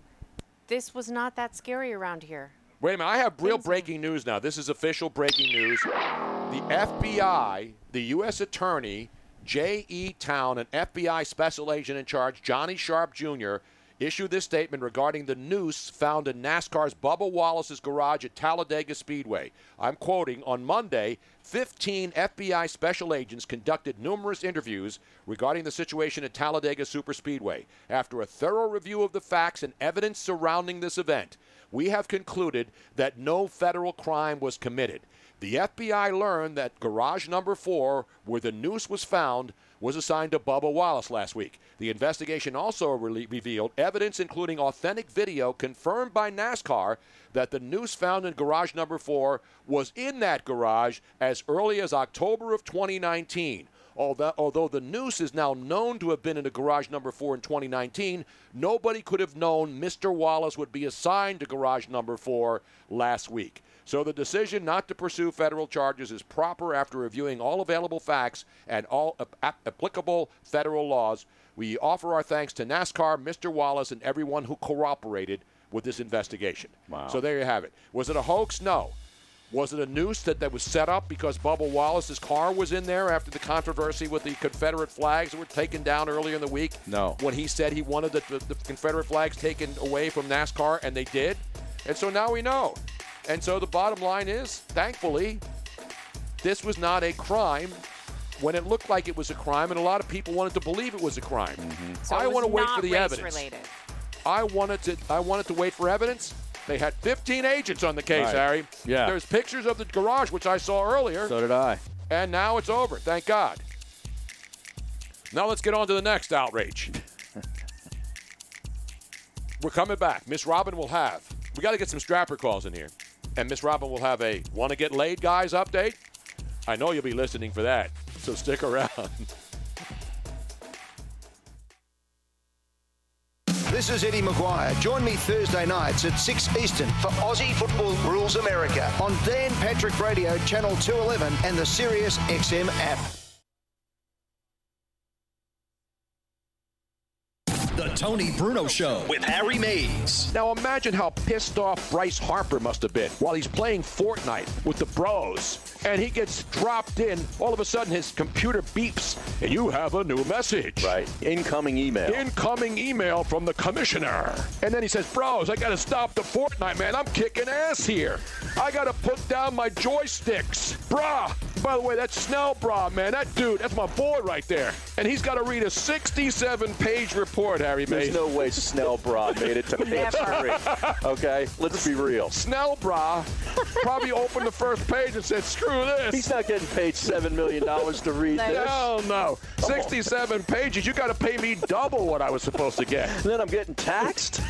this was not that scary around here. Wait a minute. I have real breaking news now. This is official breaking news. The F B I, the U S attorney, J E. Towne, an F B I special agent in charge, Johnny Sharp Junior, issued this statement regarding the noose found in NASCAR's Bubba Wallace's garage at Talladega Speedway. I'm quoting, on Monday, fifteen F B I special agents conducted numerous interviews regarding the situation at Talladega Superspeedway. After a thorough review of the facts and evidence surrounding this event, we have concluded that no federal crime was committed. The F B I learned that garage number four, where the noose was found, was assigned to Bubba Wallace last week. The investigation also re- revealed evidence, including authentic video confirmed by NASCAR, that the noose found in garage number four was in that garage as early as October of twenty nineteen. Although, although the noose is now known to have been in the garage number four in twenty nineteen, nobody could have known Mister Wallace would be assigned to garage number four last week. So the decision not to pursue federal charges is proper after reviewing all available facts and all ap- applicable federal laws. We offer our thanks to NASCAR, Mister Wallace, and everyone who cooperated with this investigation. Wow. So there you have it. Was it a hoax? No. Was it a noose that, that was set up because Bubba Wallace's car was in there after the controversy with the Confederate flags that were taken down earlier in the week? No. When he said he wanted the, the, the Confederate flags taken away from NASCAR, and they did. And so now we know. And so the bottom line is, thankfully, this was not a crime when it looked like it was a crime, and a lot of people wanted to believe it was a crime. Mm-hmm. So I want to wait for the evidence. Related. I wanted to. I wanted to wait for evidence. They had fifteen agents on the case, right. Harry. Yeah. There's pictures of the garage, which I saw earlier. So did I. And now it's over. Thank God. Now let's get on to the next outrage. We're coming back. Miss Robin will have. We got to get some strapper calls in here, and Miss Robin will have a want to get laid guys update. I know you'll be listening for that, so stick around. This is Eddie McGuire. Join me Thursday nights at six Eastern for Aussie Football Rules America on Dan Patrick Radio, Channel two eleven, and the Sirius X M app. The Tony Bruno Show with Harry Mays. Now imagine how pissed off Bryce Harper must have been while he's playing Fortnite with the bros. And he gets dropped in. All of a sudden, his computer beeps, and you have a new message. Right. Incoming email. Incoming email from the commissioner. And then he says, bros, I got to stop the Fortnite, man. I'm kicking ass here. I got to put down my joysticks. Brah. By the way, that's Snell Brah, man. That dude, that's my boy right there. And he's got to read a sixty-seven page report, Harry Mays. There's no way Snell Brah made it to page three. Okay? Let's be real. Snell Brah probably opened the first page and said, screw this. He's not getting paid seven million dollars to read no. this. Hell no. sixty-seven pages. You got to pay me double what I was supposed to get. And then I'm getting taxed?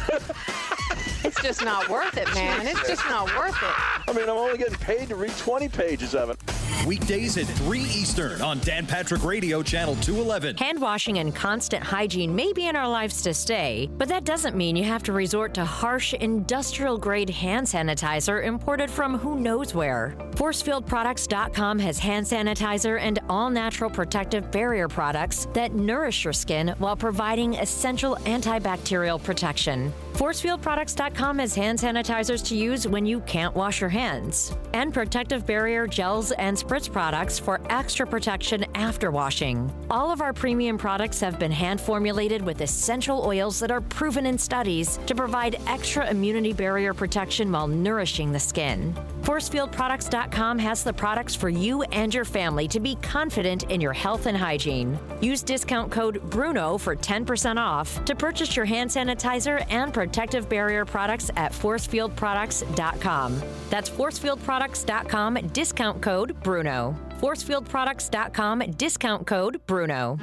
It's just not worth it, man. It's just not worth it. I mean, I'm only getting paid to read twenty pages of it. Weekdays at three Eastern on Dan Patrick Radio, Channel two eleven. Hand washing and constant hygiene may be in our lives to stay, but that doesn't mean you have to resort to harsh, industrial-grade hand sanitizer imported from who knows where. force field products dot com has hand sanitizer and all-natural protective barrier products that nourish your skin while providing essential antibacterial protection. force field products dot com has hand sanitizers to use when you can't wash your hands, and protective barrier gels and spritz products for extra protection after washing. All of our premium products have been hand formulated with essential oils that are proven in studies to provide extra immunity barrier protection while nourishing the skin. force field products dot com has the products for you and your family to be confident in your health and hygiene. Use discount code BRUNO for ten percent off to purchase your hand sanitizer and protect protective barrier products at force field products dot com. That's force field products dot com, discount code BRUNO. force field products dot com, discount code BRUNO.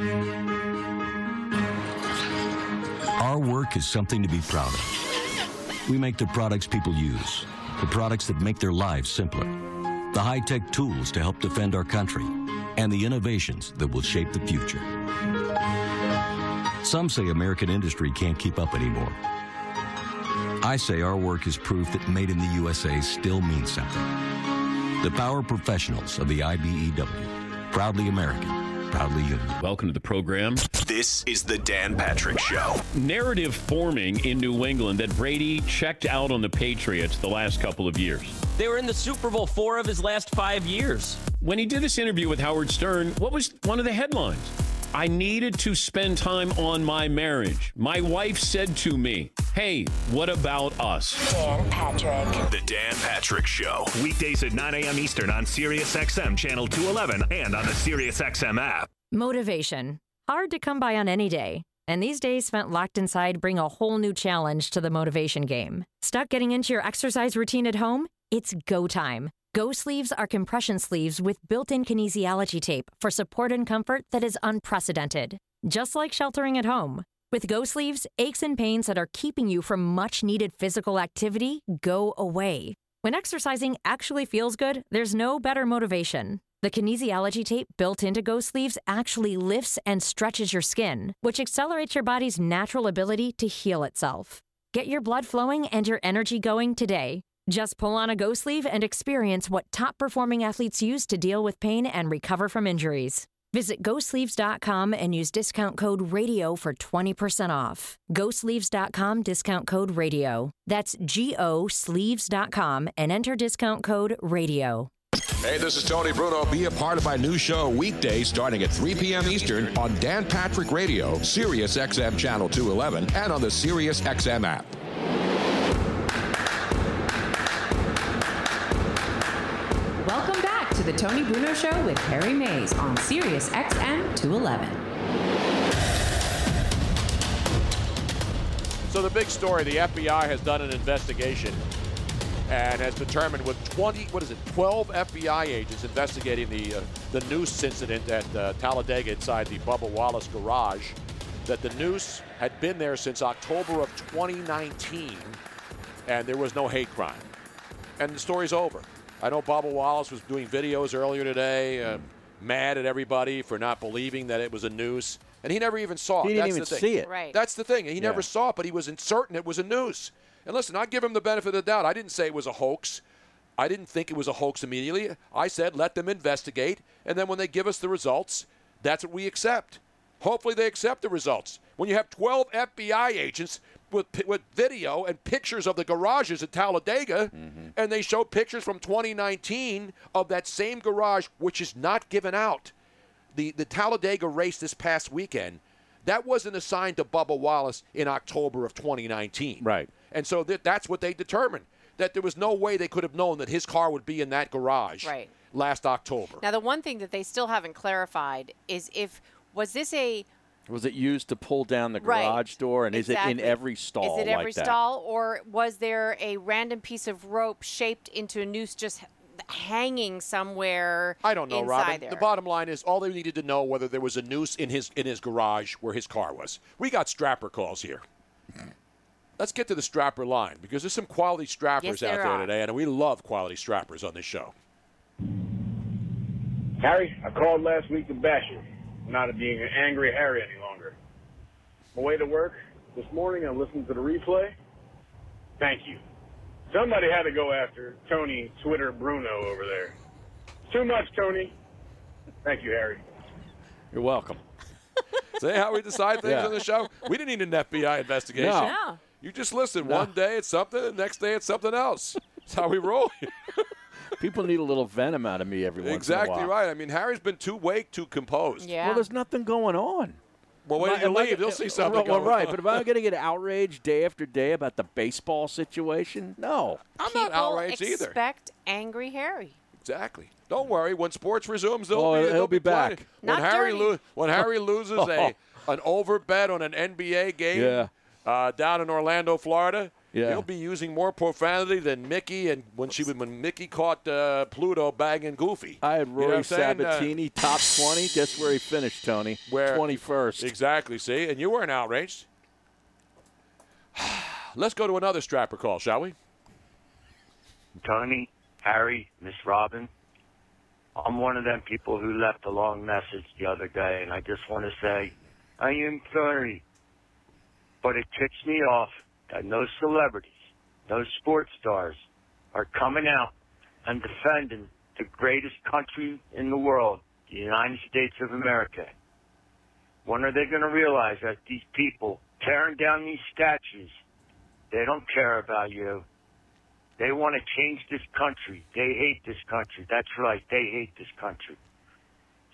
Our work is something to be proud of. We make the products people use, the products that make their lives simpler, the high-tech tools to help defend our country, and the innovations that will shape the future. Some say American industry can't keep up anymore. I say our work is proof that made in the U S A still means something. The power professionals of the I B E W. Proudly American. Proudly you. Welcome to the program. This is the Dan Patrick Show. Narrative forming in New England that Brady checked out on the Patriots the last couple of years. They were in the Super Bowl four of his last five years. When he did this interview with Howard Stern, what was one of the headlines? I needed to spend time on my marriage. My wife said to me, hey, what about us? Dan Patrick. The Dan Patrick Show. Weekdays at nine a.m. Eastern on Sirius X M Channel two eleven and on the Sirius X M app. Motivation. Hard to come by on any day. And these days spent locked inside bring a whole new challenge to the motivation game. Stuck getting into your exercise routine at home? It's go time. Ghost Sleeves are compression sleeves with built-in kinesiology tape for support and comfort that is unprecedented. Just like sheltering at home. With Ghost Sleeves, aches and pains that are keeping you from much-needed physical activity go away. When exercising actually feels good, there's no better motivation. The kinesiology tape built into Ghost Sleeves actually lifts and stretches your skin, which accelerates your body's natural ability to heal itself. Get your blood flowing and your energy going today. Just pull on a Ghost Sleeve and experience what top-performing athletes use to deal with pain and recover from injuries. Visit ghost sleeves dot com and use discount code RADIO for twenty percent off. ghost sleeves dot com, discount code RADIO. That's G O sleeves dot com and enter discount code RADIO. Hey, this is Tony Bruno. Be a part of my new show weekday starting at three p.m. Eastern on Dan Patrick Radio, Sirius X M Channel two eleven, and on the Sirius X M app. Welcome back to the Tony Bruno Show with Harry Mays on Sirius X M two eleven. So the big story, the F B I has done an investigation and has determined with twenty, what is it, twelve F B I agents investigating the uh, the noose incident at uh, Talladega inside the Bubba Wallace garage, that the noose had been there since October of twenty nineteen, and there was no hate crime. And the story's over. I know Bubba Wallace was doing videos earlier today, uh, mad at everybody for not believing that it was a noose, and he never even saw it. He didn't That's even the thing. see it. Right. That's the thing. He yeah. never saw it, but he was certain it was a noose. And listen, I give him the benefit of the doubt. I didn't say it was a hoax. I didn't think it was a hoax immediately. I said, let them investigate. And then when they give us the results, that's what we accept. Hopefully they accept the results. When you have twelve F B I agents with with video and pictures of the garages at Talladega, mm-hmm. and they show pictures from twenty nineteen of that same garage, which is not given out. The, the Talladega race this past weekend, that wasn't assigned to Bubba Wallace in October of twenty nineteen. Right. And so that, that's what they determined, that there was no way they could have known that his car would be in that garage right. last October. Now, the one thing that they still haven't clarified is if – was this a – Was it used to pull down the garage right. door, and exactly. is it in every stall Is it every like stall, that? Or was there a random piece of rope shaped into a noose just – hanging somewhere I don't know, inside Robin. There. The bottom line is all they needed to know whether there was a noose in his in his garage where his car was. We got strapper calls here. Let's get to the strapper line because there's some quality strappers yes, out there are. today, and we love quality strappers on this show. Harry, I called last week to bash you. I'm not being an angry Harry any longer. On my way to work this morning, I listened to the replay. Thank you. Somebody had to go after Tony Twitter Bruno over there. Too much, Tony. Thank you, Harry. You're welcome. See how we decide things yeah. on the show? We didn't need an F B I investigation. No. No. You just listen. No. One day it's something, the next day it's something else. That's how we roll. People need a little venom out of me every once exactly in a while. Exactly right. I mean, Harry's been too awake, too composed. Yeah. Well, there's nothing going on. Well, when you leave, they'll see something well, going right, on. But am I going to get outraged day after day about the baseball situation? No. I'm People not outraged either. Expect angry Harry. Exactly. Don't worry. When sports resumes, they'll oh, be, they'll be, be back. When Harry, lo- when Harry loses a an over bet on an N B A game yeah. uh, down in Orlando, Florida, yeah. he'll be using more profanity than Mickey and when she when Mickey caught uh, Pluto bagging Goofy. I had Rory you know Sabatini, uh, top twenty. Guess where he finished, Tony? Where? twenty-first. Exactly, see? And you weren't outraged. Let's go to another strapper call, shall we? Tony, Harry, Miss Robin, I'm one of them people who left a long message the other day, and I just want to say, I am sorry, but it ticks me off. No celebrities, no sports stars are coming out and defending the greatest country in the world, the United States of America. When are they going to realize that these people tearing down these statues, they don't care about you. They want to change this country. They hate this country. That's right. They hate this country.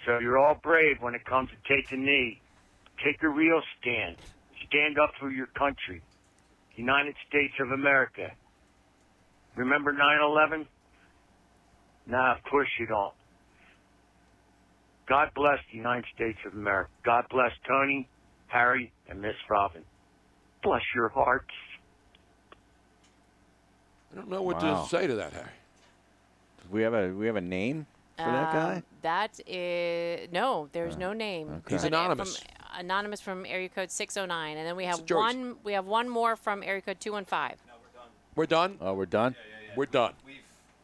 So you're all brave when it comes to take a knee. Take a real stand. Stand up for your country. United States of America. Remember nine eleven? Nah, of course you don't. God bless the United States of America. God bless Tony, Harry, and Miss Robin. Bless your hearts. I don't know what wow. to say to that, Harry. Do we have a we have a name for uh, that guy? That is no. There's uh, no name. Okay. He's anonymous. From, Anonymous from area code six oh nine, and then we have one. We have one more from area code two one five. No, we're done. We're done. Oh, we're done. Yeah, yeah, yeah. We're done. We've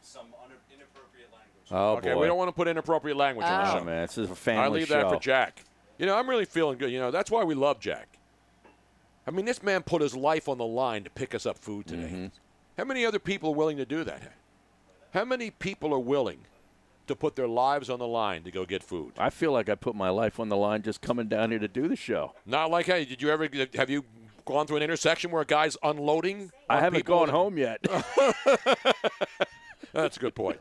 some inappropriate language. Oh okay, boy. We don't want to put inappropriate language oh. on the show, oh, man. This is a family show. I leave show. that for Jack. You know, I'm really feeling good. You know, that's why we love Jack. I mean, this man put his life on the line to pick us up food today. Mm-hmm. How many other people are willing to do that? How many people are willing to put their lives on the line to go get food. I feel like I put my life on the line just coming down here to do the show. Not like hey, did you ever have you gone through an intersection where a guy's unloading? I haven't gone home yet. That's a good point.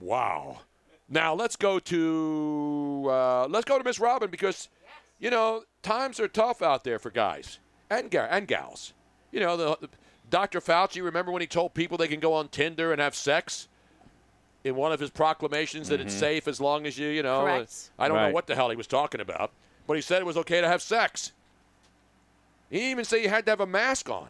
Wow. Now let's go to uh, let's go to Miss Robin because you know times are tough out there for guys and ga- and gals. You know the, the Doctor Fauci. Remember when he told people they can go on Tinder and have sex? In one of his proclamations that mm-hmm. it's safe as long as you, you know. Correct. I don't right. know what the hell he was talking about, but he said it was okay to have sex. He didn't even say you had to have a mask on.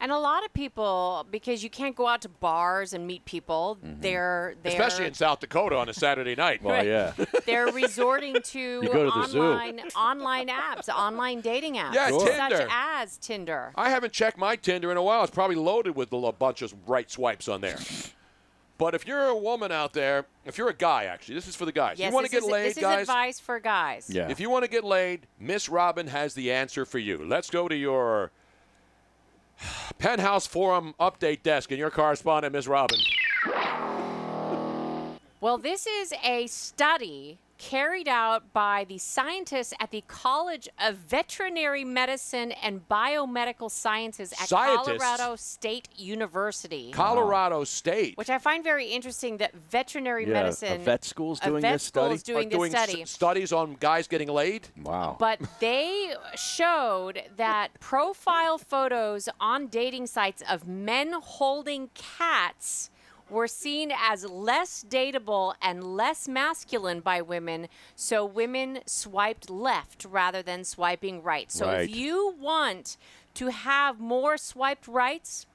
And a lot of people, because you can't go out to bars and meet people, mm-hmm. they're, they're... Especially in South Dakota on a Saturday night. Well, right. yeah. They're resorting to, to online online apps, online dating apps. Yeah, sure. Tinder. Such as Tinder. I haven't checked my Tinder in a while. It's probably loaded with a bunch of right swipes on there. But if you're a woman out there, if you're a guy, actually, this is for the guys. Yes, you want to get is, laid, this guys? This is advice for guys. Yeah. If you want to get laid, Miss Robin has the answer for you. Let's go to your Penthouse Forum update desk and your correspondent, Miss Robin. Well, this is a study carried out by the scientists at the College of Veterinary Medicine and Biomedical Sciences at Scientists. Colorado State University. Colorado wow. State. Which I find very interesting that veterinary yeah, medicine. A vet school's doing vet this school's study. Doing, this doing study. S- studies on guys getting laid. Wow. But they showed that profile photos on dating sites of men holding cats were seen as less dateable and less masculine by women, so women swiped left rather than swiping right. So right. if you want to have more swiped rights,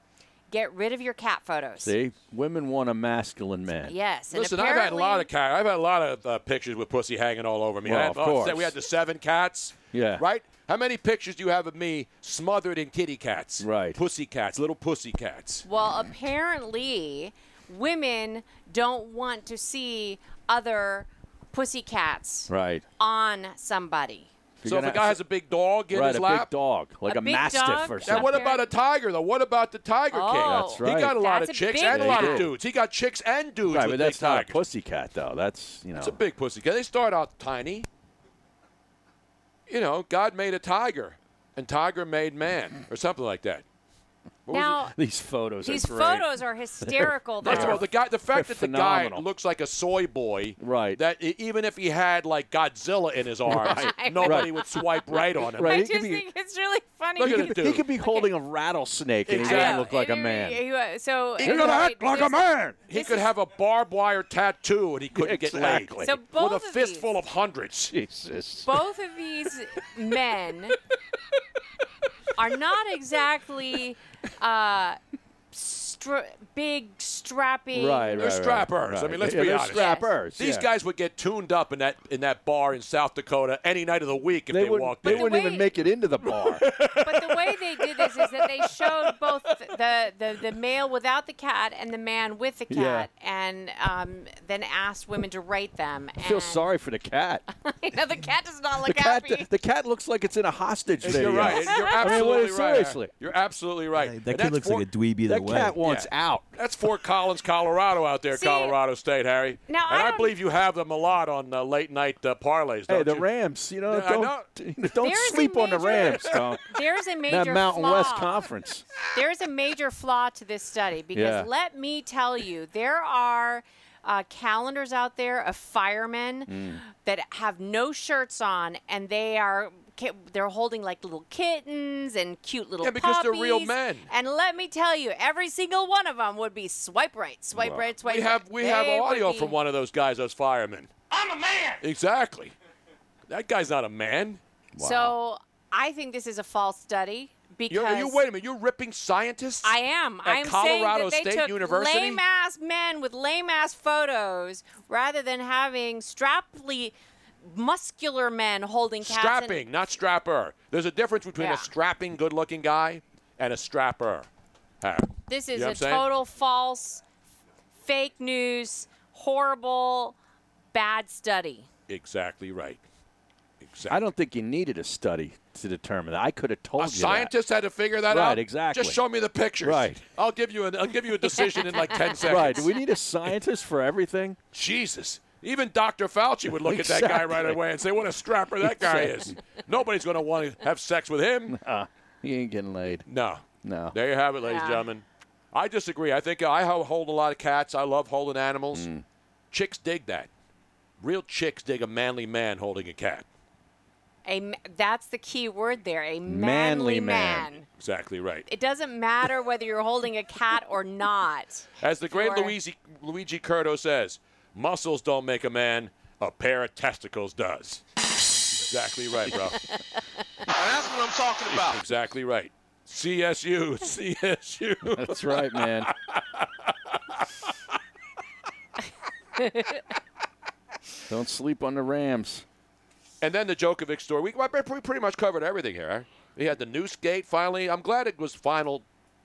get rid of your cat photos. See, women want a masculine man. Yes. And listen, I've had a lot of cat. I've had a lot of uh, pictures with pussy hanging all over me. Well, I had, of course. Oh, we had the seven cats. Yeah. Right? How many pictures do you have of me smothered in kitty cats? Right. Pussy cats, little pussy cats. Well, apparently women don't want to see other pussycats right. on somebody. You're so if a guy has a big dog in right, his lap? Right, a big dog, like a, a mastiff dog, or something. Now, what about a tiger, though? What about the Tiger oh, King? That's right. He got a lot that's of chicks and a lot of dudes. He got chicks and dudes right, with but that's big not tigers. A pussycat, though. That's, you know. It's a big pussycat. They start out tiny. You know, God made a tiger, and tiger made man, or something like that. What now these photos these are great. photos are hysterical. First of all, the guy, the fact They're that phenomenal. the guy looks like a soy boy, right? That even if he had like Godzilla in his arms, right. nobody right. would swipe right on him. Right. I just be, think it's really funny. Look at it, dude. He could be holding okay. a rattlesnake and exactly. he doesn't look like a man. He, he, so he could act like a man. He could have a barbed wire tattoo and he couldn't exactly. get laid. So both with a fistful these, of hundreds. Jesus. Both of these men are not exactly uh, stra- big strapping. Right, right, they're strappers. Right, right. I mean, let's yeah, be honest. Strappers. These yeah. guys would get tuned up in that in that bar in South Dakota any night of the week if they, they walked in. They wouldn't the way, even make it into the bar. But the way they did this is that they showed both the, the, the male without the cat and the man with the cat, yeah. and um, then asked women to rate them. I feel sorry for the cat. No, the cat does not look the happy. Cat, the, the cat looks like it's in a hostage video. You're right. You're absolutely I mean, right. Seriously. You're absolutely right. Yeah, that kid looks for, like a dweeby that way. That cat wants yeah. out. That's Fort Collins, Colorado out there, See, Colorado State, Harry. Now and I, I believe you have them a lot on uh, late-night uh, parlays, don't Hey, the you? Rams, you know, no, don't, don't sleep major, on the Rams, Tom. There's a major flaw. That Mountain flaw. West Conference. There's a major flaw to this study because yeah. let me tell you, there are uh, calendars out there of firemen mm. that have no shirts on, and they are – they're holding like little kittens and cute little puppies. Yeah, because puppies. They're real men. And let me tell you, every single one of them would be swipe right, swipe well, right, swipe we have, right. We they have audio be... from one of those guys, those firemen. I'm a man. Exactly. That guy's not a man. Wow. So I think this is a false study. Because you're, you, wait a minute, you're ripping scientists? I am. At I am Colorado saying that they State took University? Lame-ass men with lame-ass photos rather than having straply muscular men holding cats. Strapping, not strapper. There's a difference between yeah. a strapping, good-looking guy and a strapper. Right. This is you know a total false, fake news, horrible, bad study. Exactly right. Exactly. I don't think you needed a study to determine that. I could have told a you. A scientist that. had to figure that right, out. Right, exactly. Just show me the pictures. Right. I'll give you an I'll give you a decision in like ten seconds. Right. Do we need a scientist for everything? Jesus. Even Doctor Fauci would look exactly. at that guy right away and say, "What a strapper that guy is." Nobody's going to want to have sex with him. Uh, he ain't getting laid. No. No. There you have it, ladies and yeah. gentlemen. I disagree. I think I hold a lot of cats. I love holding animals. Mm. Chicks dig that. Real chicks dig a manly man holding a cat. A, that's the key word there, a manly, manly man. man. Exactly right. It doesn't matter whether you're holding a cat or not. As the great Luigi, Luigi Curto says, muscles don't make a man, a pair of testicles does. Exactly right, bro. That's what I'm talking about. Exactly right. C S U, C S U. That's right, man. Don't sleep on the Rams. And then the Djokovic story. We, we pretty much covered everything here. We had the Noosegate finally. I'm glad it was final.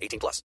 eighteen plus.